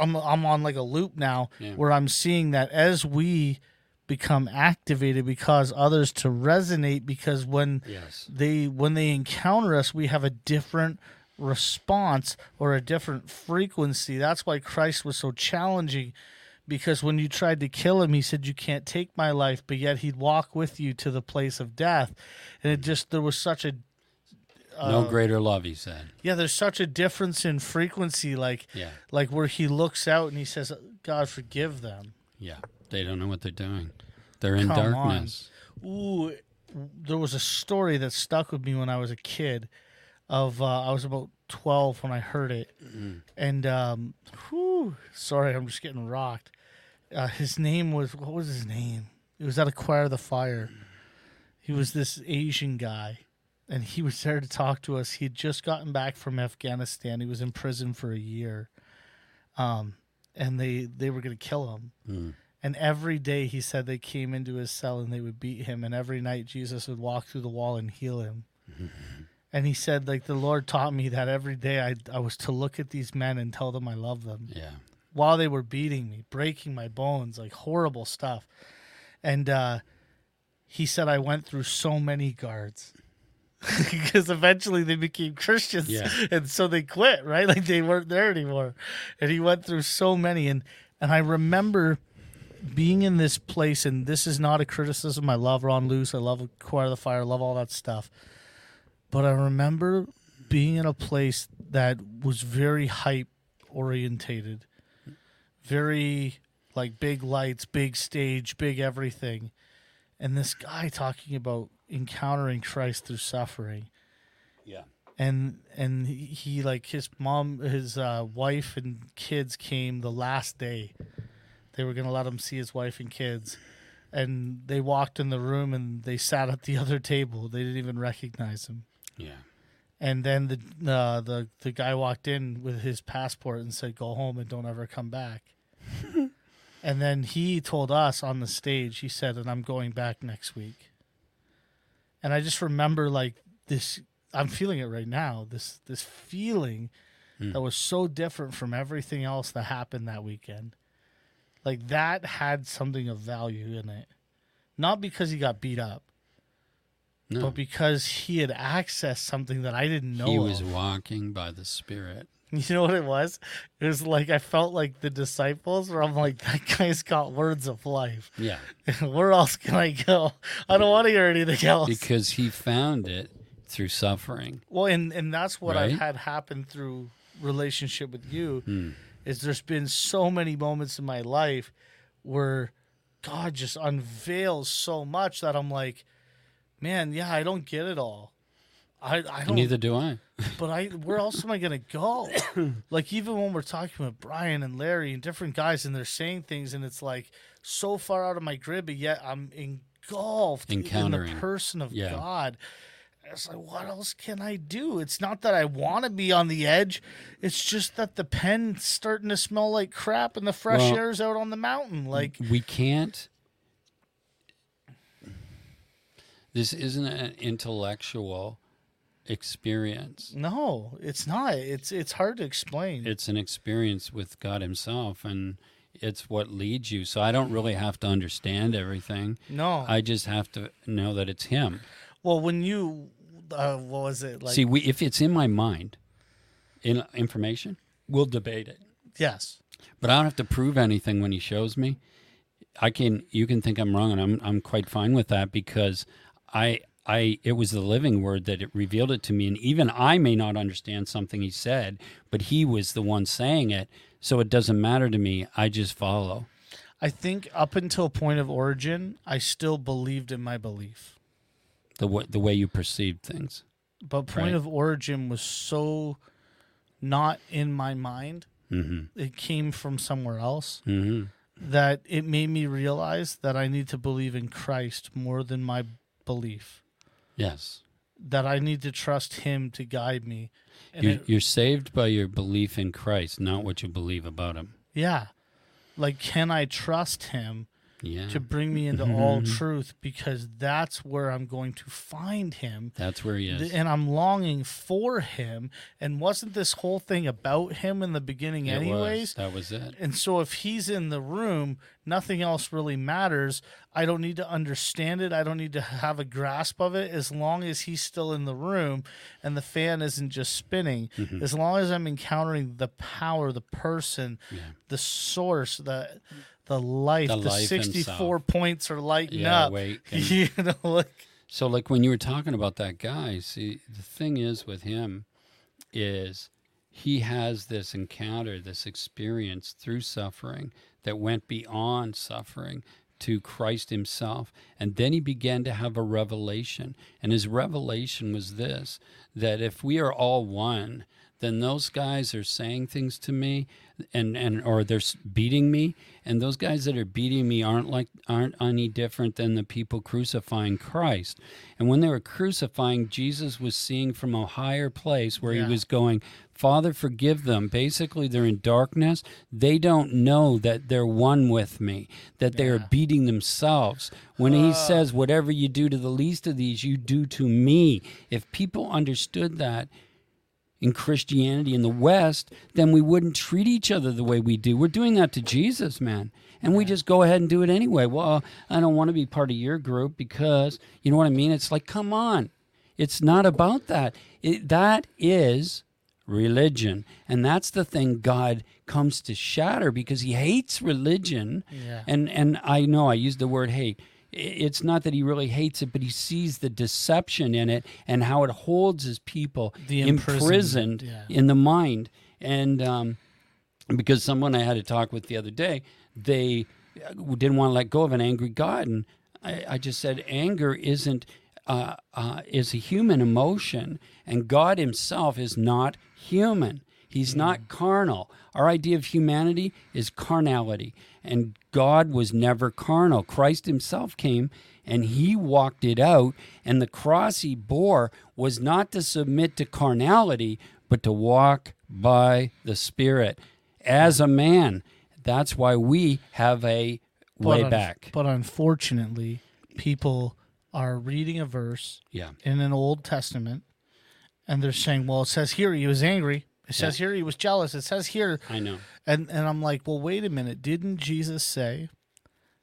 I'm, I'm on like a loop now yeah. where I'm seeing that as we become activated because others to resonate, because when yes. they when they encounter us, we have a different response or a different frequency. That's why Christ was so challenging, because when you tried to kill him, he said, "You can't take my life," but yet he'd walk with you to the place of death. And it just, there was such a uh, no greater love, he said. Yeah, there's such a difference in frequency, like yeah. like where he looks out and he says, "God, forgive them." Yeah. They don't know what they're doing. They're in Come darkness. On. Ooh, there was a story that stuck with me when I was a kid. Of uh, I was about twelve when I heard it, mm-hmm. and um, whew, sorry, I'm just getting rocked. Uh, his name was what was his name? It was at Acquire the Fire. He was this Asian guy, and he was there to talk to us. He had just gotten back from Afghanistan. He was in prison for a year, um, and they they were going to kill him. Mm. And every day he said they came into his cell and they would beat him. And every night Jesus would walk through the wall and heal him. Mm-hmm. And he said, like, the Lord taught me that every day I, I was to look at these men and tell them I love them. Yeah. While they were beating me, breaking my bones, like horrible stuff. And uh, he said I went through so many guards. Because eventually they became Christians. Yeah. And so they quit, right? Like they weren't there anymore. And he went through so many. And, and I remember... being in this place, and this is not a criticism. I love Ron Luce. I love Acquire the Fire. I love all that stuff. But I remember being in a place that was very hype-orientated, very, like, big lights, big stage, big everything. And this guy talking about encountering Christ through suffering. Yeah. And and he, like, his mom, his uh, wife and kids came the last day. They were going to let him see his wife and kids. And they walked in the room and they sat at the other table. They didn't even recognize him. Yeah. And then the uh, the the guy walked in with his passport and said, "Go home and don't ever come back." And then he told us on the stage, he said, "And I'm going back next week." And I just remember like this, I'm feeling it right now, this, this feeling mm. that was so different from everything else that happened that weekend. Like, that had something of value in it. Not because he got beat up, no. but because he had accessed something that I didn't know of. He was walking by the Spirit. You know what it was? It was like I felt like the disciples where I'm like, that guy's got words of life. Yeah. Where else can I go? I don't yeah. want to hear anything else. Because he found it through suffering. Well, and, and that's what right? I've had happen through relationship with you. Hmm. Is there's been so many moments in my life where God just unveils so much that I'm like, man, yeah, I don't get it all. I, I don't. Neither do I. But I, where else am I gonna go? Like even when we're talking with Brian and Larry and different guys, and they're saying things, and it's like so far out of my grid, but yet I'm engulfed in the person of yeah. God. It's like, what else can I do? It's not that I want to be on the edge. It's just that the pen's starting to smell like crap and the fresh well, air's out on the mountain. Like we can't. This isn't an intellectual experience. No, it's not. It's it's hard to explain. It's an experience with God himself, and it's what leads you. So I don't really have to understand everything. No. I just have to know that it's him. Well, when you, uh, what was it? Like? See, we, if it's in my mind, in information, we'll debate it. Yes. But I don't have to prove anything when he shows me. I can, you can think I'm wrong, and I'm I'm quite fine with that, because I I it was the living word that it revealed it to me, and even I may not understand something he said, but he was the one saying it, so it doesn't matter to me. I just follow. I think up until point of origin, I still believed in my belief. The w- the way you perceived things. But point right? of origin was so not in my mind. Mm-hmm. It came from somewhere else. Mm-hmm. That it made me realize that I need to believe in Christ more than my belief. Yes. That I need to trust him to guide me. And you're, it, you're saved by your belief in Christ, not what you believe about him. Yeah. Like, can I trust him yeah. to bring me into all truth? Because that's where I'm going to find him. That's where he is. And I'm longing for him. And wasn't this whole thing about him in the beginning it anyways? Was. That was it. And so if he's in the room, nothing else really matters. I don't need to understand it. I don't need to have a grasp of it. As long as he's still in the room and the fan isn't just spinning, mm-hmm. as long as I'm encountering the power, the person, yeah. the source, the... The life, the, the life sixty-four points are lighting yeah, up. Wait, and, you know, like. So, like when you were talking about that guy, see, the thing is with him is he has this encounter, this experience through suffering that went beyond suffering to Christ himself. And then he began to have a revelation. And his revelation was this, that if we are all one, then those guys are saying things to me, and, and or they're beating me, and those guys that are beating me aren't like aren't any different than the people crucifying Christ. And when they were crucifying, Jesus was seeing from a higher place where yeah. he was going, Father, forgive them. Basically, they're in darkness. They don't know that they're one with me, that yeah. they are beating themselves. When uh. he says, whatever you do to the least of these, you do to me. If people understood that, in Christianity in the West, then we wouldn't treat each other the way we do. We're doing that to Jesus, man. And we just go ahead and do it anyway. Well, I don't want to be part of your group because, you know what I mean? It's like, come on. It's not about that. It, that is religion. And that's the thing God comes to shatter, because he hates religion. Yeah. And, and I know I used the word hate. It's not that he really hates it, but he sees the deception in it and how it holds his people the imprisoned, imprisoned yeah. in the mind. And um, because someone I had a talk with the other day, they didn't want to let go of an angry God. And I, I just said, anger isn't uh, uh, is a human emotion, and God himself is not human. He's mm. not carnal. Our idea of humanity is carnality, and God was never carnal. Christ himself came, and he walked it out, and the cross he bore was not to submit to carnality, but to walk by the Spirit as a man. That's why we have a way but, back. But unfortunately, people are reading a verse yeah. in an Old Testament, and they're saying, well, it says here he was angry. It says yeah. here he was jealous. It says here. I know. And and I'm like, well, wait a minute. Didn't Jesus say,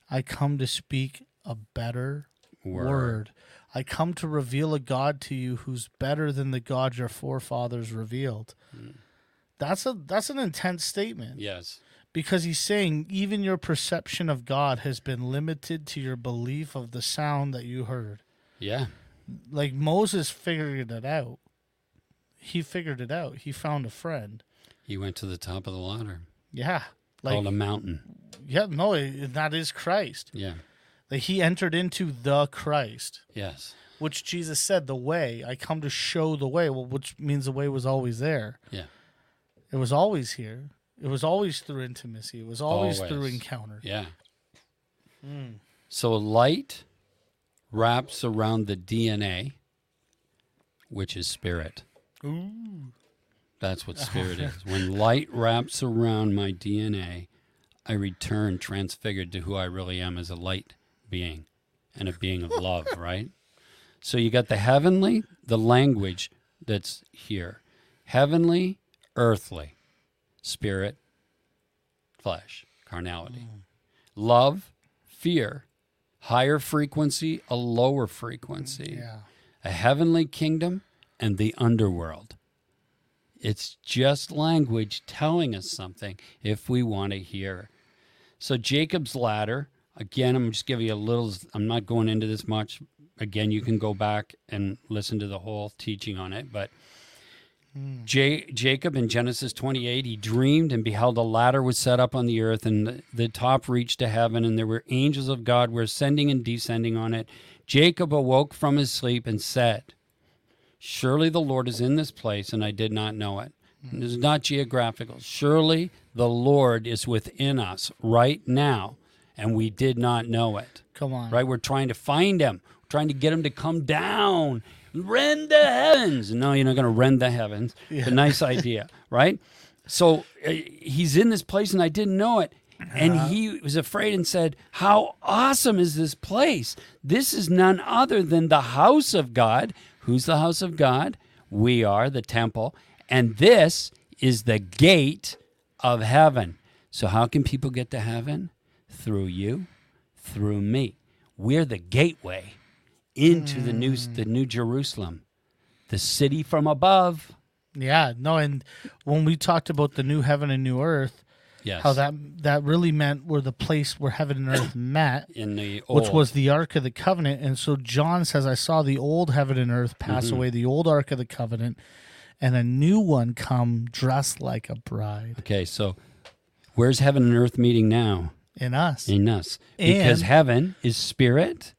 I come to speak a better word. word. I come to reveal a God to you who's better than the God your forefathers revealed. Mm. That's a that's an intense statement. Yes. Because he's saying even your perception of God has been limited to your belief of the sound that you heard. Yeah. Like Moses figured it out. He figured it out. He found a friend. He went to the top of the ladder. Yeah. Like, called a mountain. Yeah, no, that is Christ. Yeah. That he entered into the Christ. Yes. Which Jesus said, the way. I come to show the way, well, which means the way was always there. Yeah. It was always here. It was always through intimacy. It was always, always. through encounter. Yeah. Mm. So light wraps around the D N A, which is spirit. Ooh. That's what spirit is. When light wraps around my D N A, I return transfigured to who I really am as a light being and a being of love, right? So you got the heavenly, the language, that's here. Heavenly, earthly, spirit, flesh, carnality. Mm. Love, fear, higher frequency, a lower frequency. Yeah. A heavenly kingdom and the underworld. It's just language telling us something if we want to hear. So Jacob's ladder, again, I'm just giving you a little, I'm not going into this much. Again, you can go back and listen to the whole teaching on it. But mm. J- Jacob in Genesis twenty-eight, he dreamed and beheld a ladder was set up on the earth, and the, the top reached to heaven, and there were angels of God were ascending and descending on it. Jacob awoke from his sleep and said, surely the Lord is in this place, and I did not know it. Mm. This is not geographical. Surely the Lord is within us right now, and we did not know it. Come on. Right? We're trying to find him, we're trying to get him to come down, rend the heavens. No, you're not going to rend the heavens. Yeah. It's a nice idea, right? So uh, he's in this place, and I didn't know it. And uh, he was afraid and said, how awesome is this place? This is none other than the house of God. Who's the house of God? We are the temple. And this is the gate of heaven. So how can people get to heaven? Through you, through me. We're the gateway into mm. the new the new Jerusalem, the city from above. Yeah, no, and when we talked about the new heaven and new earth, yes. how that that really meant were the place where heaven and earth met, in the old. Which was the Ark of the Covenant. And so John says, I saw the old heaven and earth pass mm-hmm. away, the old Ark of the Covenant, and a new one come dressed like a bride. Okay, so where's heaven and earth meeting now? In us. In us. Because and heaven is spirit,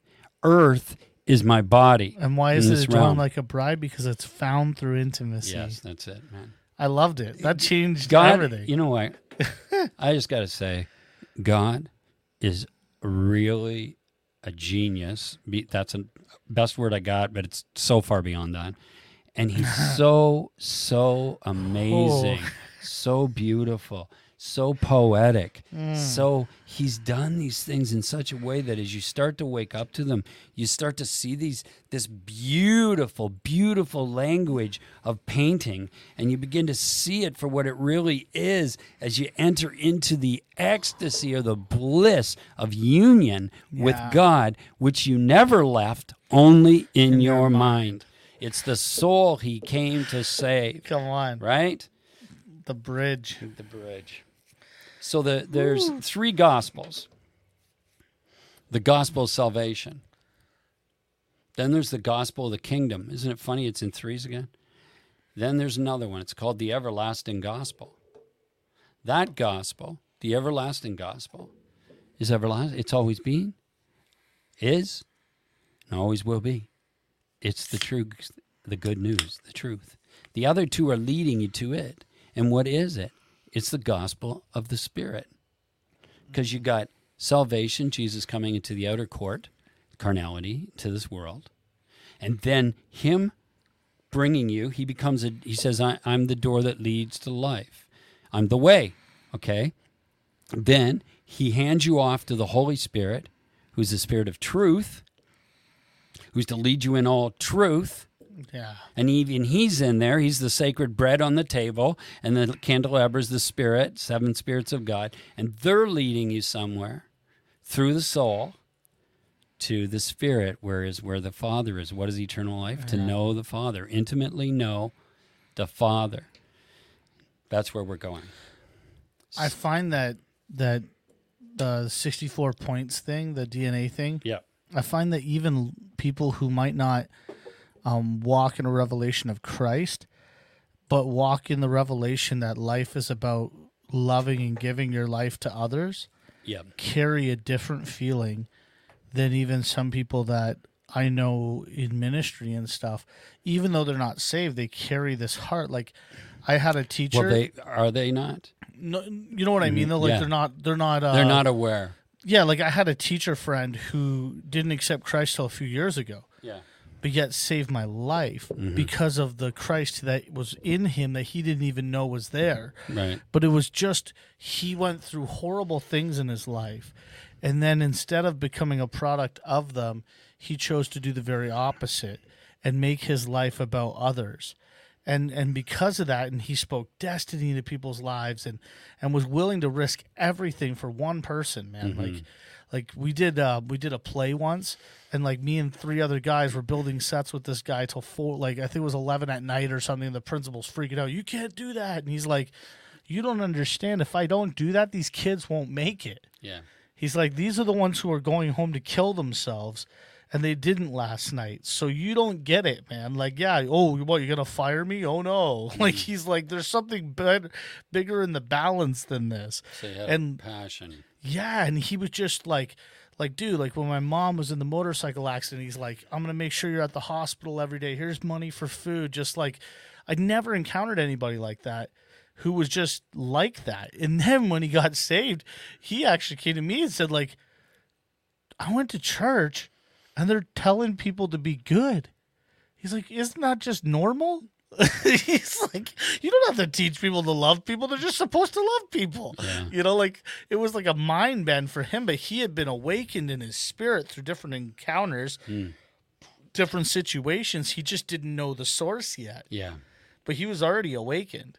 earth is my body. And why is it drawn like a bride? Because it's found through intimacy. Yes, that's it, man. I loved it. That changed God, everything. You know what? I just got to say, God is really a genius. That's the best word I got, but it's so far beyond that. And he's so, so amazing, oh. so beautiful. So poetic. Mm. So he's done these things in such a way that as you start to wake up to them, you start to see these this beautiful, beautiful language of painting, and you begin to see it for what it really is as you enter into the ecstasy or the bliss of union yeah. with God, which you never left, only in, in your mind. mind. It's the soul he came to save. Come on. Right? The bridge. The bridge. So the, there's Ooh. three gospels. The gospel of salvation. Then there's the gospel of the kingdom. Isn't it funny? It's in threes again. Then there's another one. It's called the everlasting gospel. That gospel, the everlasting gospel, is everlasting. It's always been, is, and always will be. It's the true, the good news, the truth. The other two are leading you to it. And what is it? It's the gospel of the Spirit. Because you got salvation, Jesus coming into the outer court, carnality to this world. And then him bringing you, he becomes a, he says, I, I'm the door that leads to life. I'm the way, okay? Then he hands you off to the Holy Spirit, who's the Spirit of truth, who's to lead you in all truth. Yeah. And even he's in there. He's the sacred bread on the table, and the candelabras, the spirit, seven spirits of God, and they're leading you somewhere through the soul to the spirit, where is where the Father is. What is eternal life? Yeah. To know the Father, intimately know the Father. That's where we're going. I find that that the sixty-four points thing, the D N A thing. Yeah. I find that even people who might not. Um, walk in a revelation of Christ, but walk in the revelation that life is about loving and giving your life to others, yeah. carry a different feeling than even some people that I know in ministry and stuff. Even though they're not saved, they carry this heart. Like I had a teacher. Well, they, are they not? No, you know what I mean? They're like yeah. they're not. They're not. Uh, they're not aware. Yeah, like I had a teacher friend who didn't accept Christ till a few years ago. Yeah. But yet saved my life mm-hmm. because of the Christ that was in him that he didn't even know was there. Right. But it was just he went through horrible things in his life. And then instead of becoming a product of them, he chose to do the very opposite and make his life about others. And and because of that, and he spoke destiny into people's lives, and, and was willing to risk everything for one person, man. Mm-hmm. Like, like we did, uh, we did a play once, and like me and three other guys were building sets with this guy till four, like I think it was eleven at night or something. And the principal's freaking out, you can't do that, and he's like, you don't understand. If I don't do that, these kids won't make it. Yeah. He's like, these are the ones who are going home to kill themselves. And they didn't last night, so you don't get it, man. Like, yeah, oh, what, you're going to fire me? Oh, no. Like, he's like, there's something better, bigger in the balance than this. So and passion. Yeah, and he was just like, like, dude, like when my mom was in the motorcycle accident, he's like, I'm going to make sure you're at the hospital every day. Here's money for food. Just like, I never encountered anybody like that who was just like that. And then when he got saved, he actually came to me and said, like, I went to church. And they're telling people to be good. He's like, isn't that just normal? He's like, you don't have to teach people to love people. They're just supposed to love people. Yeah. You know, like it was like a mind bend for him, but he had been awakened in his spirit through different encounters, mm. different situations. He just didn't know the source yet. Yeah. But he was already awakened.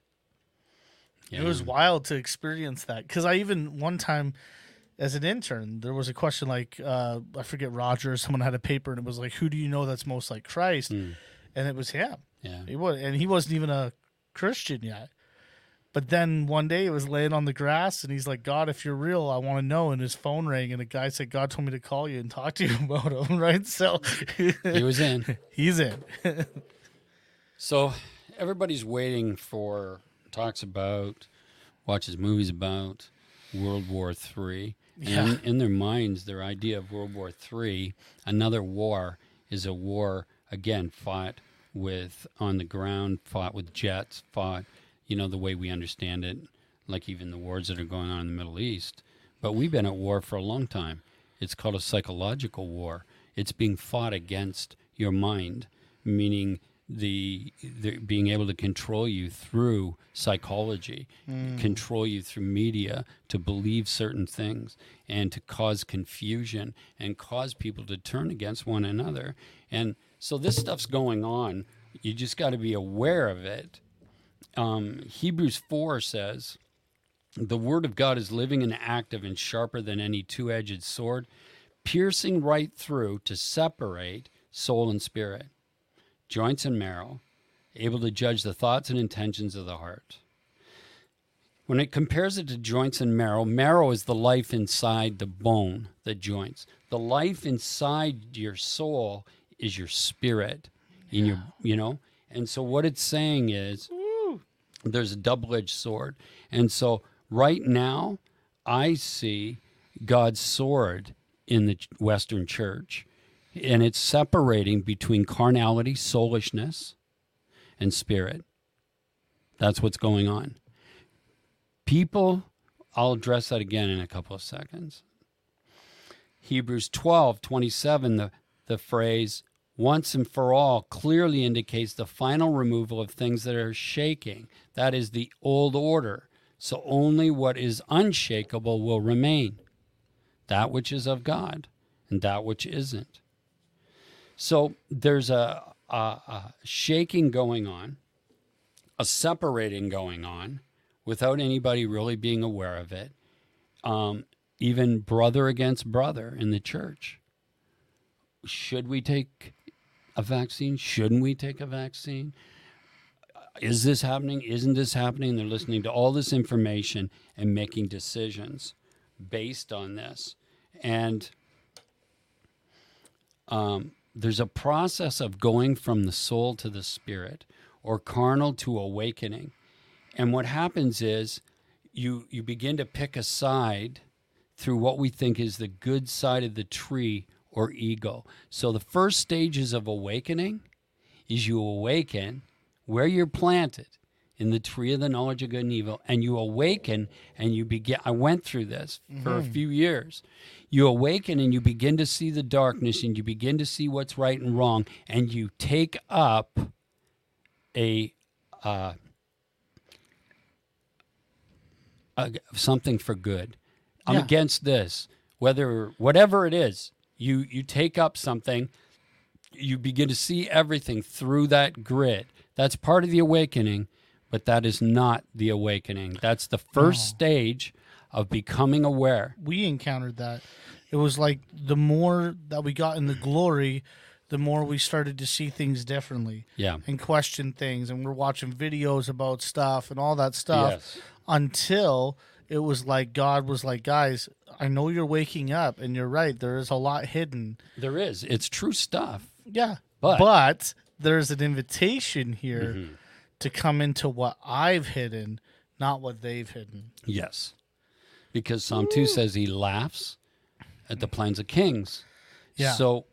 Yeah. It was wild to experience that. Because I even one time... as an intern, there was a question like, uh, I forget, Roger, someone had a paper, and it was like, who do you know that's most like Christ? Mm. And it was him. Yeah. He was, and he wasn't even a Christian yet. But then one day it was laying on the grass, and he's like, God, if you're real, I want to know. And his phone rang, and the guy said, God told me to call you and talk to you about him, right? So he was in. He's in. So everybody's waiting for, talks about, watches movies about World War Three. Yeah. And in their minds, their idea of World War Three, another war, is a war, again, fought with on the ground, fought with jets, fought, you know, the way we understand it, like even the wars that are going on in the Middle East. But we've been at war for a long time. It's called a psychological war. It's being fought against your mind, meaning the, the being able to control you through psychology, mm. control you through media to believe certain things and to cause confusion and cause people to turn against one another. And so this stuff's going on. You just got to be aware of it. Um, Hebrews four says, the word of God is living and active and sharper than any two-edged sword, piercing right through to separate soul and spirit, joints and marrow, able to judge the thoughts and intentions of the heart. When it compares it to joints and marrow, marrow is the life inside the bone, the joints. The life inside your soul is your spirit, in yeah. your, you know? And so what it's saying is, Ooh. There's a double-edged sword. And so right now, I see God's sword in the Western church. And it's separating between carnality, soulishness, and spirit. That's what's going on. People, I'll address that again in a couple of seconds. Hebrews twelve twenty-seven, the, the phrase, once and for all, clearly indicates the final removal of things that are shaking. That is the old order. So only what is unshakable will remain, that which is of God and that which isn't. So there's a, a, a shaking going on, a separating going on without anybody really being aware of it, um, even brother against brother in the church. Should we take a vaccine? Shouldn't we take a vaccine? Is this happening? Isn't this happening? They're listening to all this information and making decisions based on this. And um, there's a process of going from the soul to the spirit or carnal to awakening. And what happens is you you begin to pick a side through what we think is the good side of the tree or ego. So the first stages of awakening is you awaken where you're planted in the tree of the knowledge of good and evil, and you awaken and you begin, I went through this mm-hmm. for a few years. You awaken and you begin to see the darkness and you begin to see what's right and wrong, and you take up a, uh, a something for good. I'm yeah. against this, whether, whatever it is, you, you take up something, you begin to see everything through that grid. That's part of the awakening, but that is not the awakening. That's the first oh. stage of becoming aware. We encountered that. It was like the more that we got in the glory, the more we started to see things differently yeah. and question things. And we're watching videos about stuff and all that stuff yes. until it was like God was like, guys, I know you're waking up, and you're right. There is a lot hidden. There is. It's true stuff. Yeah. But, but there's an invitation here mm-hmm. to come into what I've hidden, not what they've hidden. Yes. Because Psalm Ooh. two says he laughs at the plans of kings. Yeah. So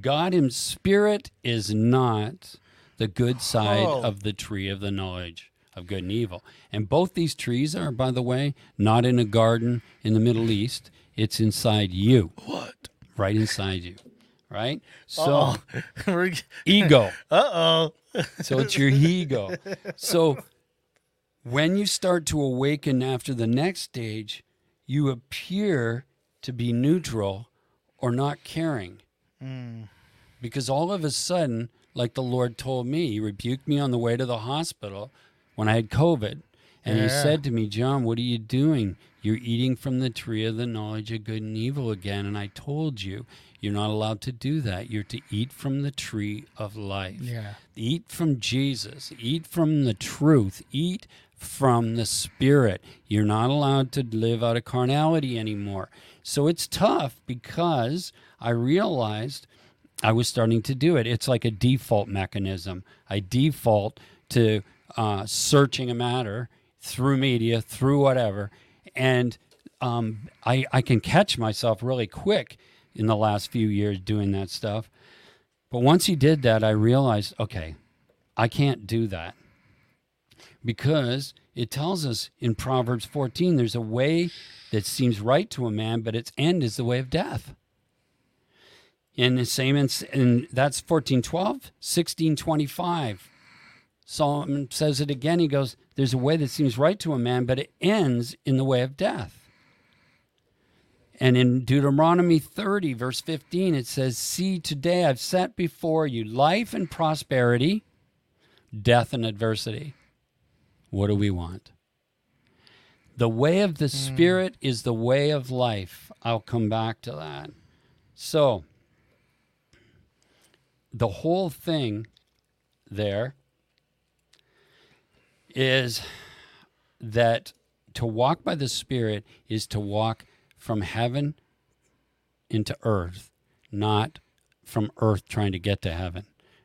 God in spirit is not the good side oh. of the tree of the knowledge of good and evil. And both these trees are, by the way, not in a garden in the Middle East. It's inside you. What? Right inside you. Right? So Uh-oh. ego. Uh-oh. So it's your ego. So when you start to awaken after the next stage, you appear to be neutral or not caring. Mm. Because all of a sudden, like the Lord told me, he rebuked me on the way to the hospital when I had COVID, and yeah. he said to me, John, what are you doing? You're eating from the tree of the knowledge of good and evil again. And I told you, you're not allowed to do that. You're to eat from the tree of life. Yeah. Eat from Jesus. Eat from the truth. Eat from the Spirit. You're not allowed to live out of carnality anymore. So it's tough because I realized I was starting to do it. It's like a default mechanism. I default to Uh, searching a matter through media, through whatever. And um, I, I can catch myself really quick in the last few years doing that stuff. But once he did that, I realized, okay, I can't do that. Because it tells us in Proverbs fourteen, there's a way that seems right to a man, but its end is the way of death. And the same, in, in, that's fourteen twelve, sixteen twenty-five. Solomon says it again. He goes, there's a way that seems right to a man, but it ends in the way of death. And in Deuteronomy thirty, verse fifteen, it says, see, today I've set before you life and prosperity, death and adversity. What do we want? The way of the mm. Spirit is the way of life. I'll come back to that. So the whole thing there is that to walk by the Spirit is to walk from heaven into earth, not from earth trying to get to heaven.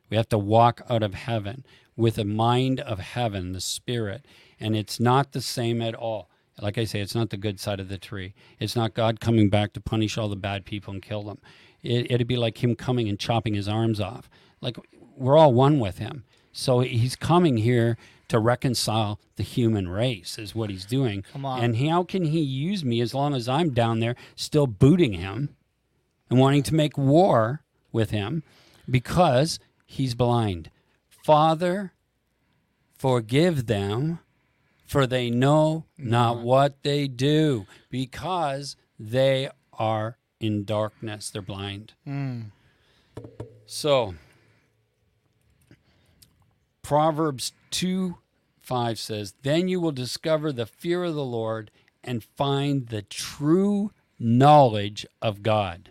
We have to walk out of heaven with a mind of heaven, the Spirit, and it's not the same at all. Like I say, it's not the good side of the tree. It's not God coming back to punish all the bad people and kill them. It, it'd be like him coming and chopping his arms off. Like, we're all one with him. So he's coming here to reconcile the human race is what he's doing. Come on. And how can he use me as long as I'm down there still booting him and wanting to make war with him because he's blind? Father, forgive them, for they know not what they do, because they are in darkness. They're blind. Mm. So Proverbs two five says, then you will discover the fear of the Lord and find the true knowledge of God.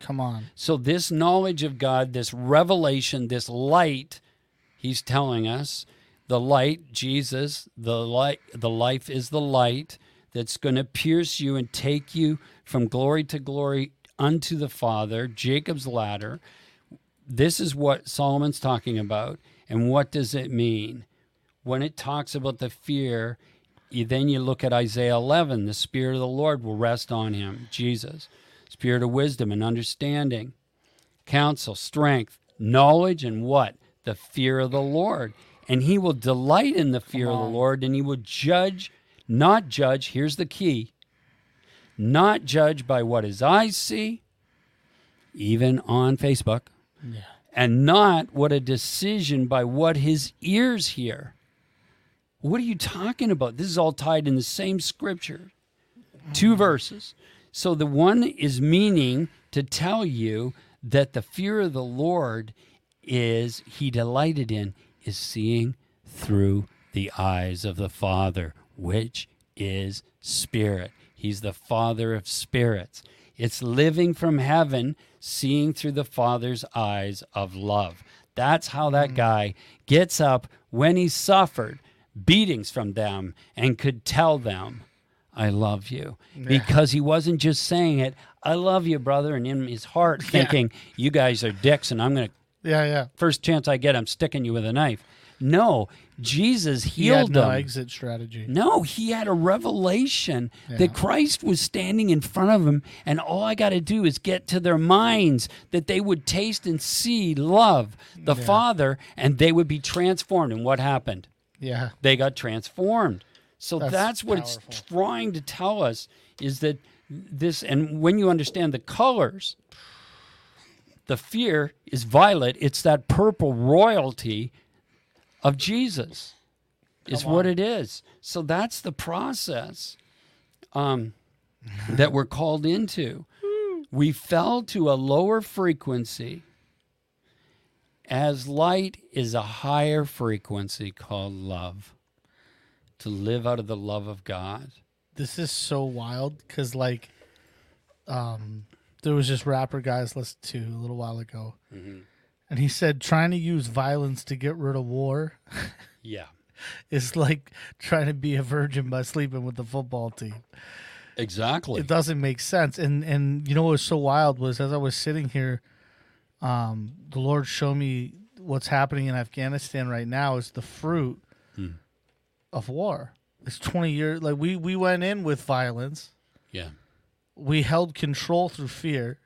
Come on. So this knowledge of God, this revelation, this light, he's telling us, the light, Jesus, the light, the life is the light that's going to pierce you and take you from glory to glory unto the Father, Jacob's ladder. This is what Solomon's talking about. And what does it mean? When it talks about the fear, you, then you look at Isaiah eleven, the Spirit of the Lord will rest on him, Jesus. Spirit of wisdom and understanding, counsel, strength, knowledge, and what? The fear of the Lord. And he will delight in the fear of the Lord, and he will judge, not judge, here's the key, not judge by what his eyes see, even on Facebook. Yeah. And not what a decision by what his ears hear. What are you talking about? This is all tied in the same scripture. Two verses. So the one is meaning to tell you that the fear of the Lord is he delighted in. is seeing through the eyes of the Father, which is spirit. He's the Father of spirits. It's living from heaven, seeing through the Father's eyes of love. That's how that guy gets up when he suffered beatings from them and could tell them, I love you. Yeah. Because he wasn't just saying it, I love you, brother, and in his heart thinking, yeah. you guys are dicks and I'm going to, yeah, yeah. first chance I get, I'm sticking you with a knife. No, Jesus healed them. He had no them. exit strategy. No, he had a revelation yeah. that Christ was standing in front of him, and all I got to do is get to their minds that they would taste and see love, the yeah. Father, and they would be transformed. And what happened? Yeah. They got transformed. So that's, that's what powerful. It's trying to tell us is that this, and when you understand the colors, the fear is violet. It's that purple royalty of Jesus is what it is. So that's the process um, that we're called into. We fell to a lower frequency as light is a higher frequency called love, to live out of the love of God. This is so wild because, like, um, there was this rapper guy I was listening to a little while ago. Mm-hmm. And he said, trying to use violence to get rid of war yeah, is like trying to be a virgin by sleeping with the football team. Exactly. It doesn't make sense. And, and you know what was so wild was as I was sitting here, um, the Lord showed me what's happening in Afghanistan right now is the fruit hmm. of war. It's twenty years. Like we, we went in with violence. Yeah. We held control through fear,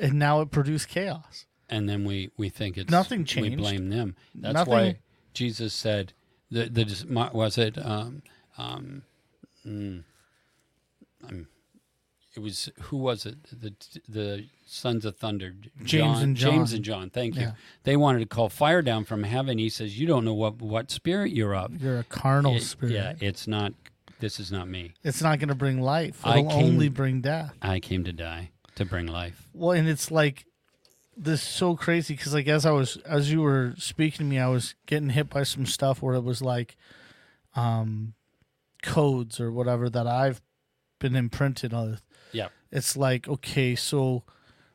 and now it produced chaos. And then we, we think it's... Nothing changed. We blame them. That's Nothing. why Jesus said, the, the was it... Um, um, mm, um, it was... Who was it? The the Sons of Thunder. James John, and John. James and John. Thank yeah. you. They wanted to call fire down from heaven. He says, you don't know what, what spirit you're of. You're a carnal it, spirit. Yeah, it's not... This is not me. It's not going to bring life. It'll came, only bring death. I came to die, to bring life. Well, and it's like... This is so crazy because, like, as I was, as you were speaking to me, I was getting hit by some stuff where it was like, um, codes or whatever that I've been imprinted on. Yeah, it's like okay, so,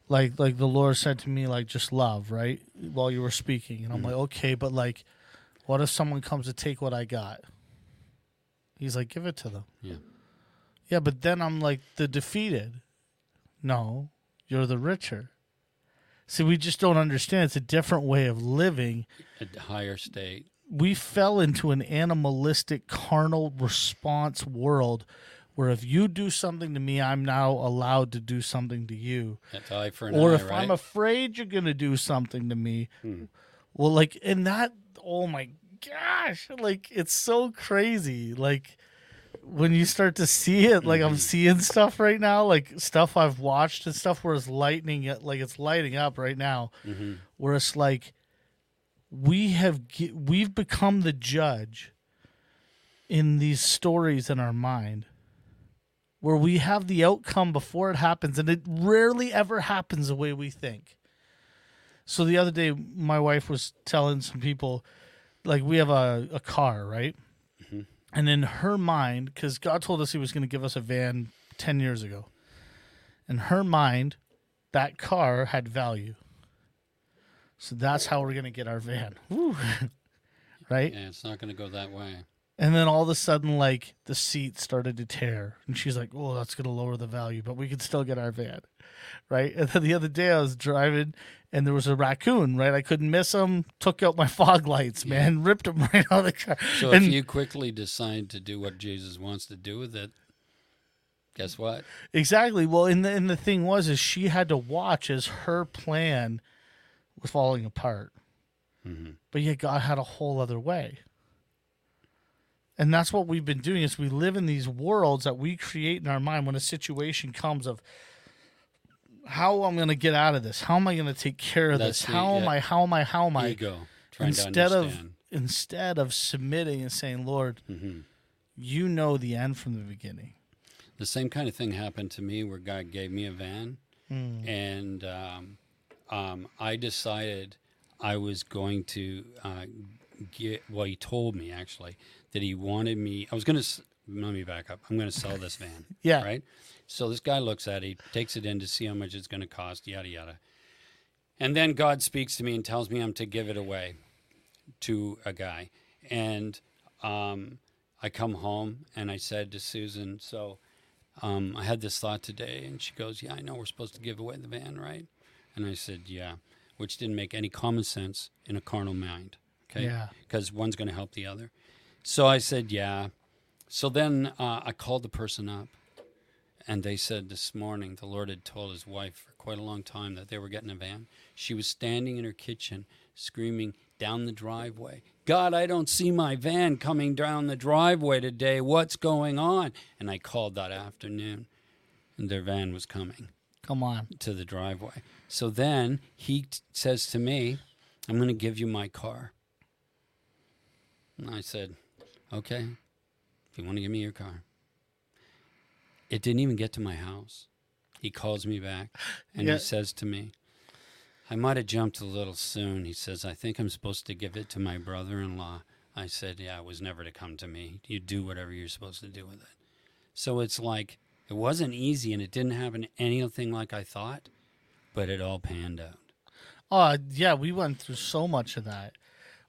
like, like the Lord said to me, like, just love, right? While you were speaking, and I'm mm. like, okay, but like, what if someone comes to take what I got? He's like, give it to them. Yeah, yeah, but then I'm like the defeated. No, you're the richer. See, we just don't understand. It's a different way of living. A higher state. We fell into an animalistic, carnal response world where if you do something to me, I'm now allowed to do something to you. That's eye for an eye, right? Or if I'm afraid you're going to do something to me, hmm. well, like, and that, oh my gosh, like, it's so crazy. Like, when you start to see it, like I'm seeing stuff right now, like stuff I've watched and stuff where it's lightning, like it's lighting up right now, mm-hmm. where it's like we have we've become the judge in these stories in our mind, where we have the outcome before it happens, and it rarely ever happens the way we think. So the other day, my wife was telling some people, like we have a, a car, right? Mm-hmm. And in her mind, because God told us he was going to give us a van ten years ago. In her mind, that car had value. So that's how we're going to get our van. Woo. Right? Yeah, it's not going to go that way. And then all of a sudden, like, the seat started to tear. And she's like, oh, that's going to lower the value, but we can still get our van. Right? And then the other day I was driving, and there was a raccoon, right? I couldn't miss him. Took out my fog lights, yeah. man. Ripped them right out of the car. So and if you quickly decide to do what Jesus wants to do with it, guess what? Exactly. Well, and the, and the thing was is she had to watch as her plan was falling apart. Mm-hmm. But yet God had a whole other way. And that's what we've been doing is we live in these worlds that we create in our mind when a situation comes of how I'm going to get out of this, how am I going to take care of that's this, the, how yeah. am I, how am I, how am I, ego, trying instead to understand. of instead of submitting and saying, Lord, mm-hmm. you know the end from the beginning. The same kind of thing happened to me where God gave me a van, mm. and um, um, I decided I was going to uh, get, well, he told me actually that he wanted me, I was going to, let me back up. I'm going to sell this van. Yeah. Right. So this guy looks at it, he takes it in to see how much it's going to cost, yada, yada. And then God speaks to me and tells me I'm to give it away to a guy. And um, I come home and I said to Susan, so um, I had this thought today. And she goes, yeah, I know we're supposed to give away the van, right? And I said, yeah, which didn't make any common sense in a carnal mind, okay? Yeah. Because one's going to help the other. So I said, yeah. So then uh, I called the person up. And they said this morning the Lord had told his wife for quite a long time that they were getting a van. She was standing in her kitchen screaming down the driveway, God, I don't see my van coming down the driveway today. What's going on? And I called that afternoon, and their van was coming. Come on. To the driveway. So then he t- says to me, I'm going to give you my car. And I said, okay, if you want to give me your car. It didn't even get to my house. He calls me back, and yeah. he says to me, I might have jumped a little soon. He says, I think I'm supposed to give it to my brother-in-law. I said, yeah, it was never to come to me. You do whatever you're supposed to do with it. So it's like, it wasn't easy, and it didn't happen anything like I thought, but it all panned out. Uh, yeah, we went through so much of that.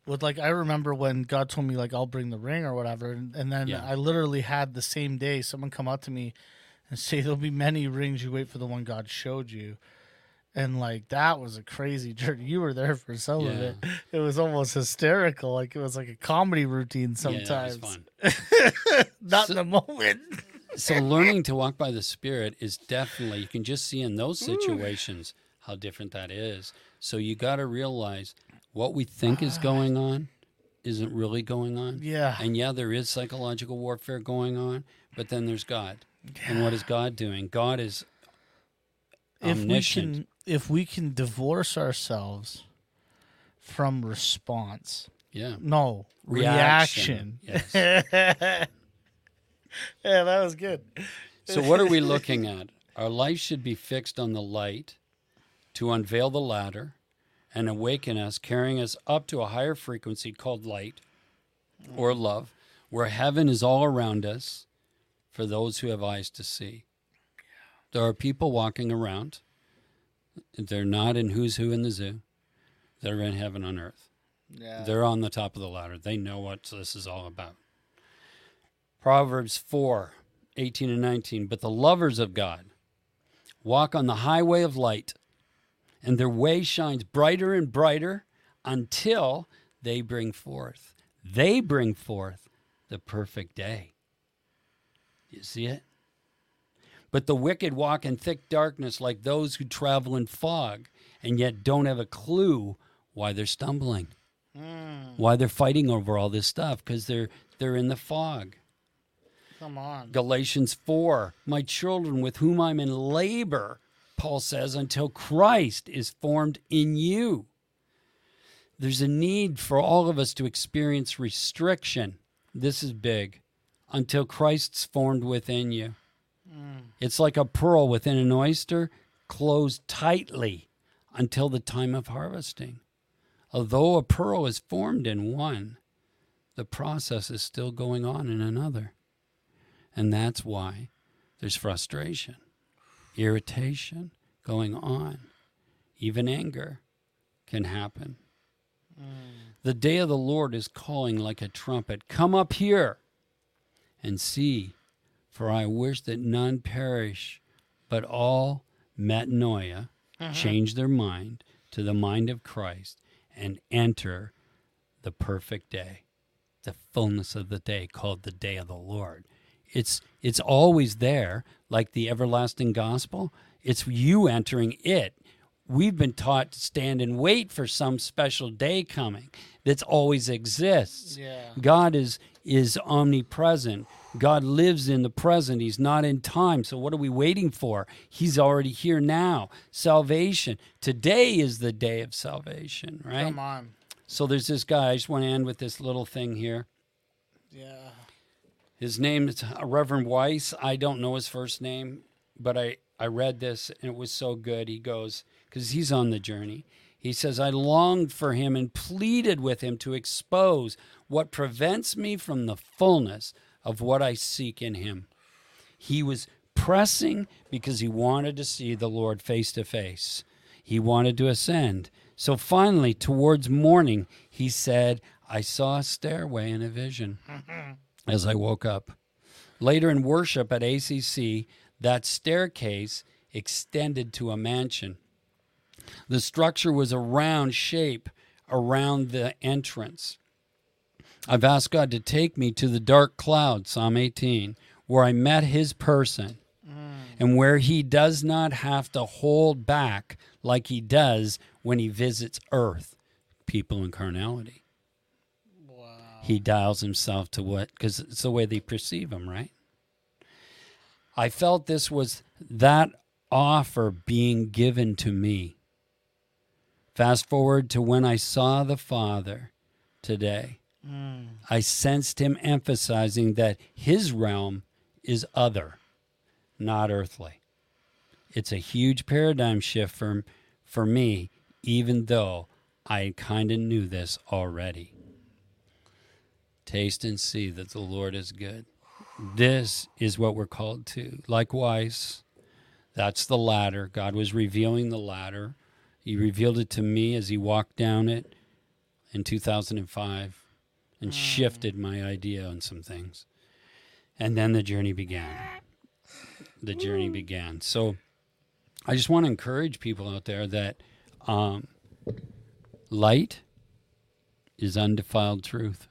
With like, I remember when God told me, like, I'll bring the ring or whatever, and, and then yeah. I literally had the same day someone come up to me and say, there'll be many rings, you wait for the one God showed you. And, like, that was a crazy journey. You were there for some yeah. of it. It was almost hysterical. Like, it was like a comedy routine sometimes. Yeah, it was fun. Not so, in the moment. So learning to walk by the Spirit is definitely, you can just see in those situations Ooh. How different that is. So you got to realize what we think is going on isn't really going on. Yeah. And yeah, there is psychological warfare going on, but then there's God. Yeah. And what is God doing? God is omniscient. If we can, if we can divorce ourselves from response. Yeah. No. Reaction. reaction. Yes. Yeah, that was good. So what are we looking at? Our life should be fixed on the light to unveil the ladder and awaken us, carrying us up to a higher frequency called light or love, where heaven is all around us for those who have eyes to see. There are people walking around. They're not in who's who in the zoo. They're in heaven on earth. Yeah. They're on the top of the ladder. They know what this is all about. Proverbs four, eighteen and nineteen, but the lovers of God walk on the highway of light, and their way shines brighter and brighter until they bring forth. They bring forth the perfect day. You see it? But the wicked walk in thick darkness like those who travel in fog and yet don't have a clue why they're stumbling, mm. why they're fighting over all this stuff, because they're, they're in the fog. Come on. Galatians four, my children with whom I'm in labor, Paul says, until Christ is formed in you. There's a need for all of us to experience restriction. This is big. Until Christ's formed within you. Mm. It's like a pearl within an oyster, closed tightly until the time of harvesting. Although a pearl is formed in one, the process is still going on in another. And that's why there's frustration, irritation going on. Even anger can happen. Mm. The day of the Lord is calling like a trumpet. Come up here and see, for I wish that none perish, but all metanoia, uh-huh. change their mind to the mind of Christ and enter the perfect day, the fullness of the day called the day of the Lord. It's it's always there, like the everlasting gospel. It's you entering it. We've been taught to stand and wait for some special day coming that always exists. Yeah. God is is omnipresent. God lives in the present. He's not in time. So what are we waiting for? He's already here now. Salvation. Today is the day of salvation, right? Come on. So there's this guy. I just want to end with this little thing here. Yeah. His name is Reverend Weiss. I don't know his first name, but I, I read this, and it was so good. He goes, because he's on the journey. He says, I longed for him and pleaded with him to expose what prevents me from the fullness of what I seek in him. He was pressing because he wanted to see the Lord face to face. He wanted to ascend. So finally, towards morning, he said, I saw a stairway in a vision as I woke up. Later in worship at A C C, that staircase extended to a mansion. The structure was a round shape around the entrance. I've asked God to take me to the dark cloud, Psalm eighteen, where I met his person mm. and where he does not have to hold back like he does when he visits earth, people in carnality. Wow. He dials himself to what? Because it's the way they perceive him, right? I felt this was that offer being given to me. Fast forward to when I saw the Father today. Mm. I sensed him emphasizing that his realm is other, not earthly. It's a huge paradigm shift for, for me, even though I kind of knew this already. Taste and see that the Lord is good. This is what we're called to. Likewise, that's the ladder. God was revealing the ladder. He revealed it to me as he walked down it in two thousand five and mm. shifted my idea on some things. And then the journey began. The journey began. So I just want to encourage people out there that um, light is undefiled truth.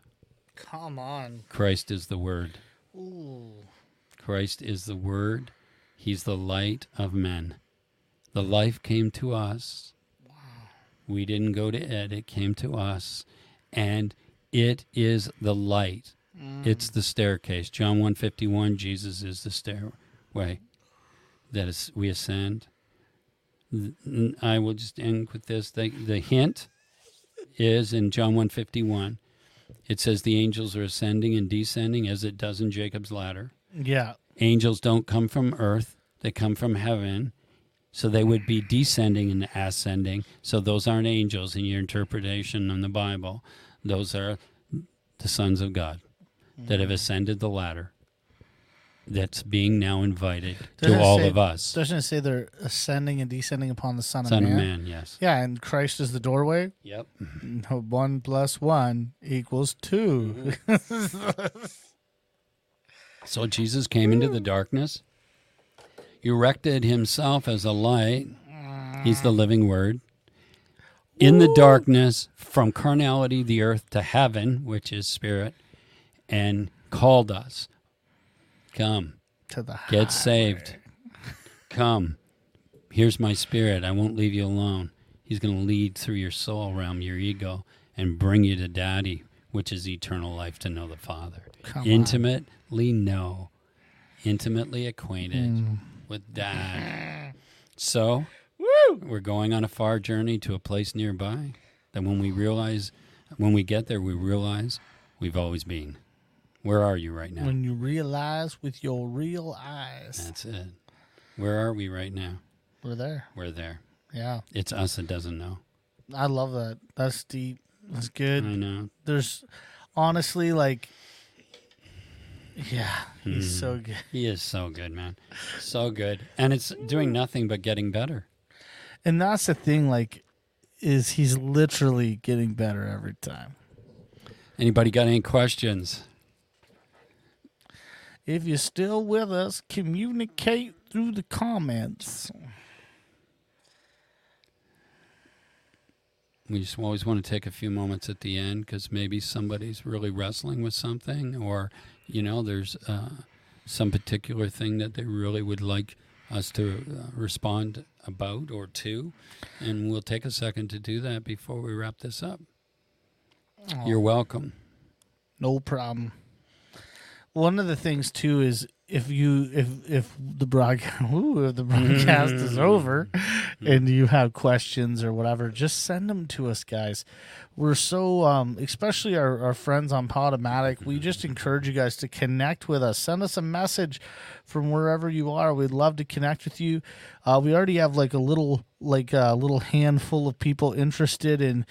Come on. Christ is the word. Ooh. Christ is the word. He's the light of men. The life came to us. We didn't go to it. It came to us. And it is the light. Mm. It's the staircase. John one fifty-one, Jesus is the stairway that is, we ascend. I will just end with this. The, the hint is in John one fifty-one. It says the angels are ascending and descending as it does in Jacob's ladder. Yeah. Angels don't come from earth. They come from heaven. So they would be descending and ascending. So those aren't angels in your interpretation in the Bible. Those are the sons of God that have ascended the ladder that's being now invited doesn't to all say, of us. Doesn't it say they're ascending and descending upon the Son, Son of Man? Son of Man, yes. Yeah, and Christ is the doorway. Yep. One plus one equals two. Mm-hmm. So Jesus came into the darkness. Erected himself as a light. He's the living word. In the darkness, from carnality, the earth, to heaven, which is spirit, and called us. Come. To the highway. Get saved. Come. Here's my spirit. I won't leave you alone. He's going to lead through your soul realm, your ego, and bring you to daddy, which is eternal life to know the Father. Come Intimately on. know. Intimately acquainted. Mm. With that. So, Woo! We're going on a far journey to a place nearby that when we realize, when we get there, we realize we've always been. Where are you right now? When you realize with your real eyes. That's it. Where are we right now? We're there. We're there. Yeah. It's us that doesn't know. I love that. That's deep. That's good. I know. There's honestly like... Yeah, he's mm. so good. He is so good, man. So good. And it's doing nothing but getting better. And that's the thing, like, is he's literally getting better every time. Anybody got any questions? If you're still with us, communicate through the comments. We just always want to take a few moments at the end because maybe somebody's really wrestling with something, or, you know, there's uh, some particular thing that they really would like us to uh, respond about or to, and we'll take a second to do that before we wrap this up. Oh, you're welcome. No problem. One of the things, too, is if you if if the broadcast ooh, if the broadcast mm. is over and you have questions or whatever, just send them to us, guys. We're so um, especially our, our friends on Podomatic. We just encourage you guys to connect with us. Send us a message from wherever you are. We'd love to connect with you. Uh, we already have like a little like a little handful of people interested in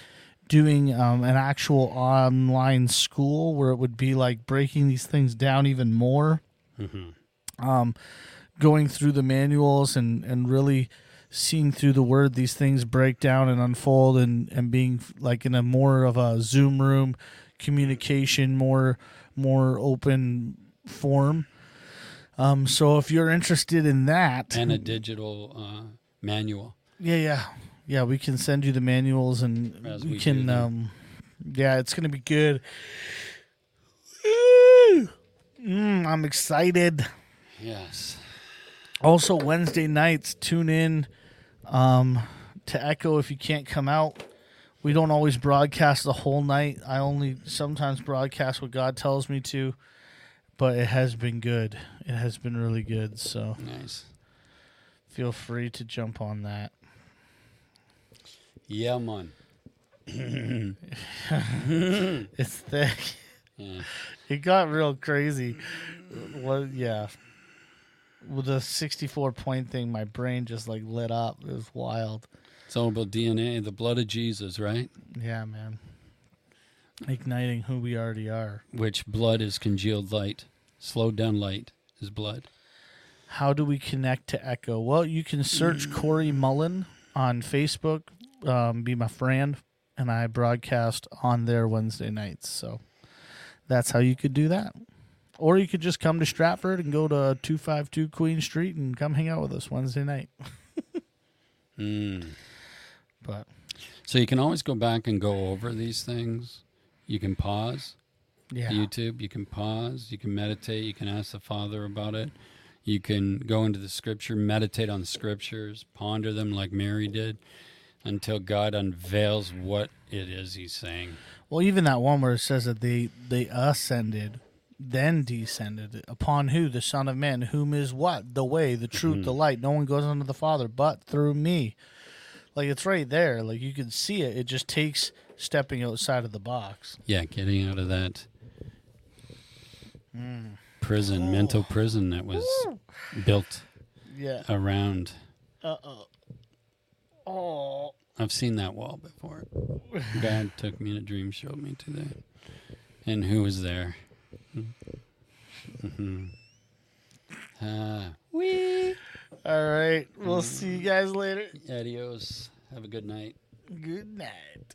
doing um, an actual online school where it would be like breaking these things down even more. Mm-hmm. Um, going through the manuals and, and really seeing through the word these things break down and unfold, and, and being like in a more of a Zoom room communication, more more open form. Um, so if you're interested in that, and a digital uh, manual, yeah, yeah, yeah, we can send you the manuals, and As we, we can, do, um, yeah, it's gonna be good. Mm, I'm excited. Yes. Also, Wednesday nights, tune in um, to Echo if you can't come out. We don't always broadcast the whole night. I only sometimes broadcast what God tells me to, but it has been good. It has been really good. So nice. Feel free to jump on that. Yeah, man. It's thick. Yeah. It got real crazy. What? Yeah. With the sixty-four point thing, my brain just like lit up. It was wild. It's all about D N A, the blood of Jesus, right? Yeah, man. Igniting who we already are. Which blood is congealed light. Slowed down light is blood. How do we connect to Echo? Well, you can search Corey Mullen on Facebook. Um, be my friend, and I broadcast on there Wednesday nights. So. That's how you could do that. Or you could just come to Stratford and go to two fifty-two Queen Street and come hang out with us Wednesday night. mm. But so you can always go back and go over these things. You can pause. Yeah. YouTube, you can pause. You can meditate. You can ask the Father about it. You can go into the Scripture, meditate on the Scriptures, ponder them like Mary did until God unveils what it is he's saying. Well, even that one where it says that they, they ascended, then descended. Upon who? The Son of Man. Whom is what? The way, the truth, mm-hmm. the light. No one goes unto the Father but through me. Like, it's right there. Like, you can see it. It just takes stepping outside of the box. Yeah, getting out of that mm. prison, oh. mental prison that was Ooh. built yeah. around. Uh-oh. Oh. I've seen that wall before. God took me in a dream, showed me today. And who was there? Mm-hmm. Ah. Wee. All right. We'll mm. see you guys later. Adios. Have a good night. Good night.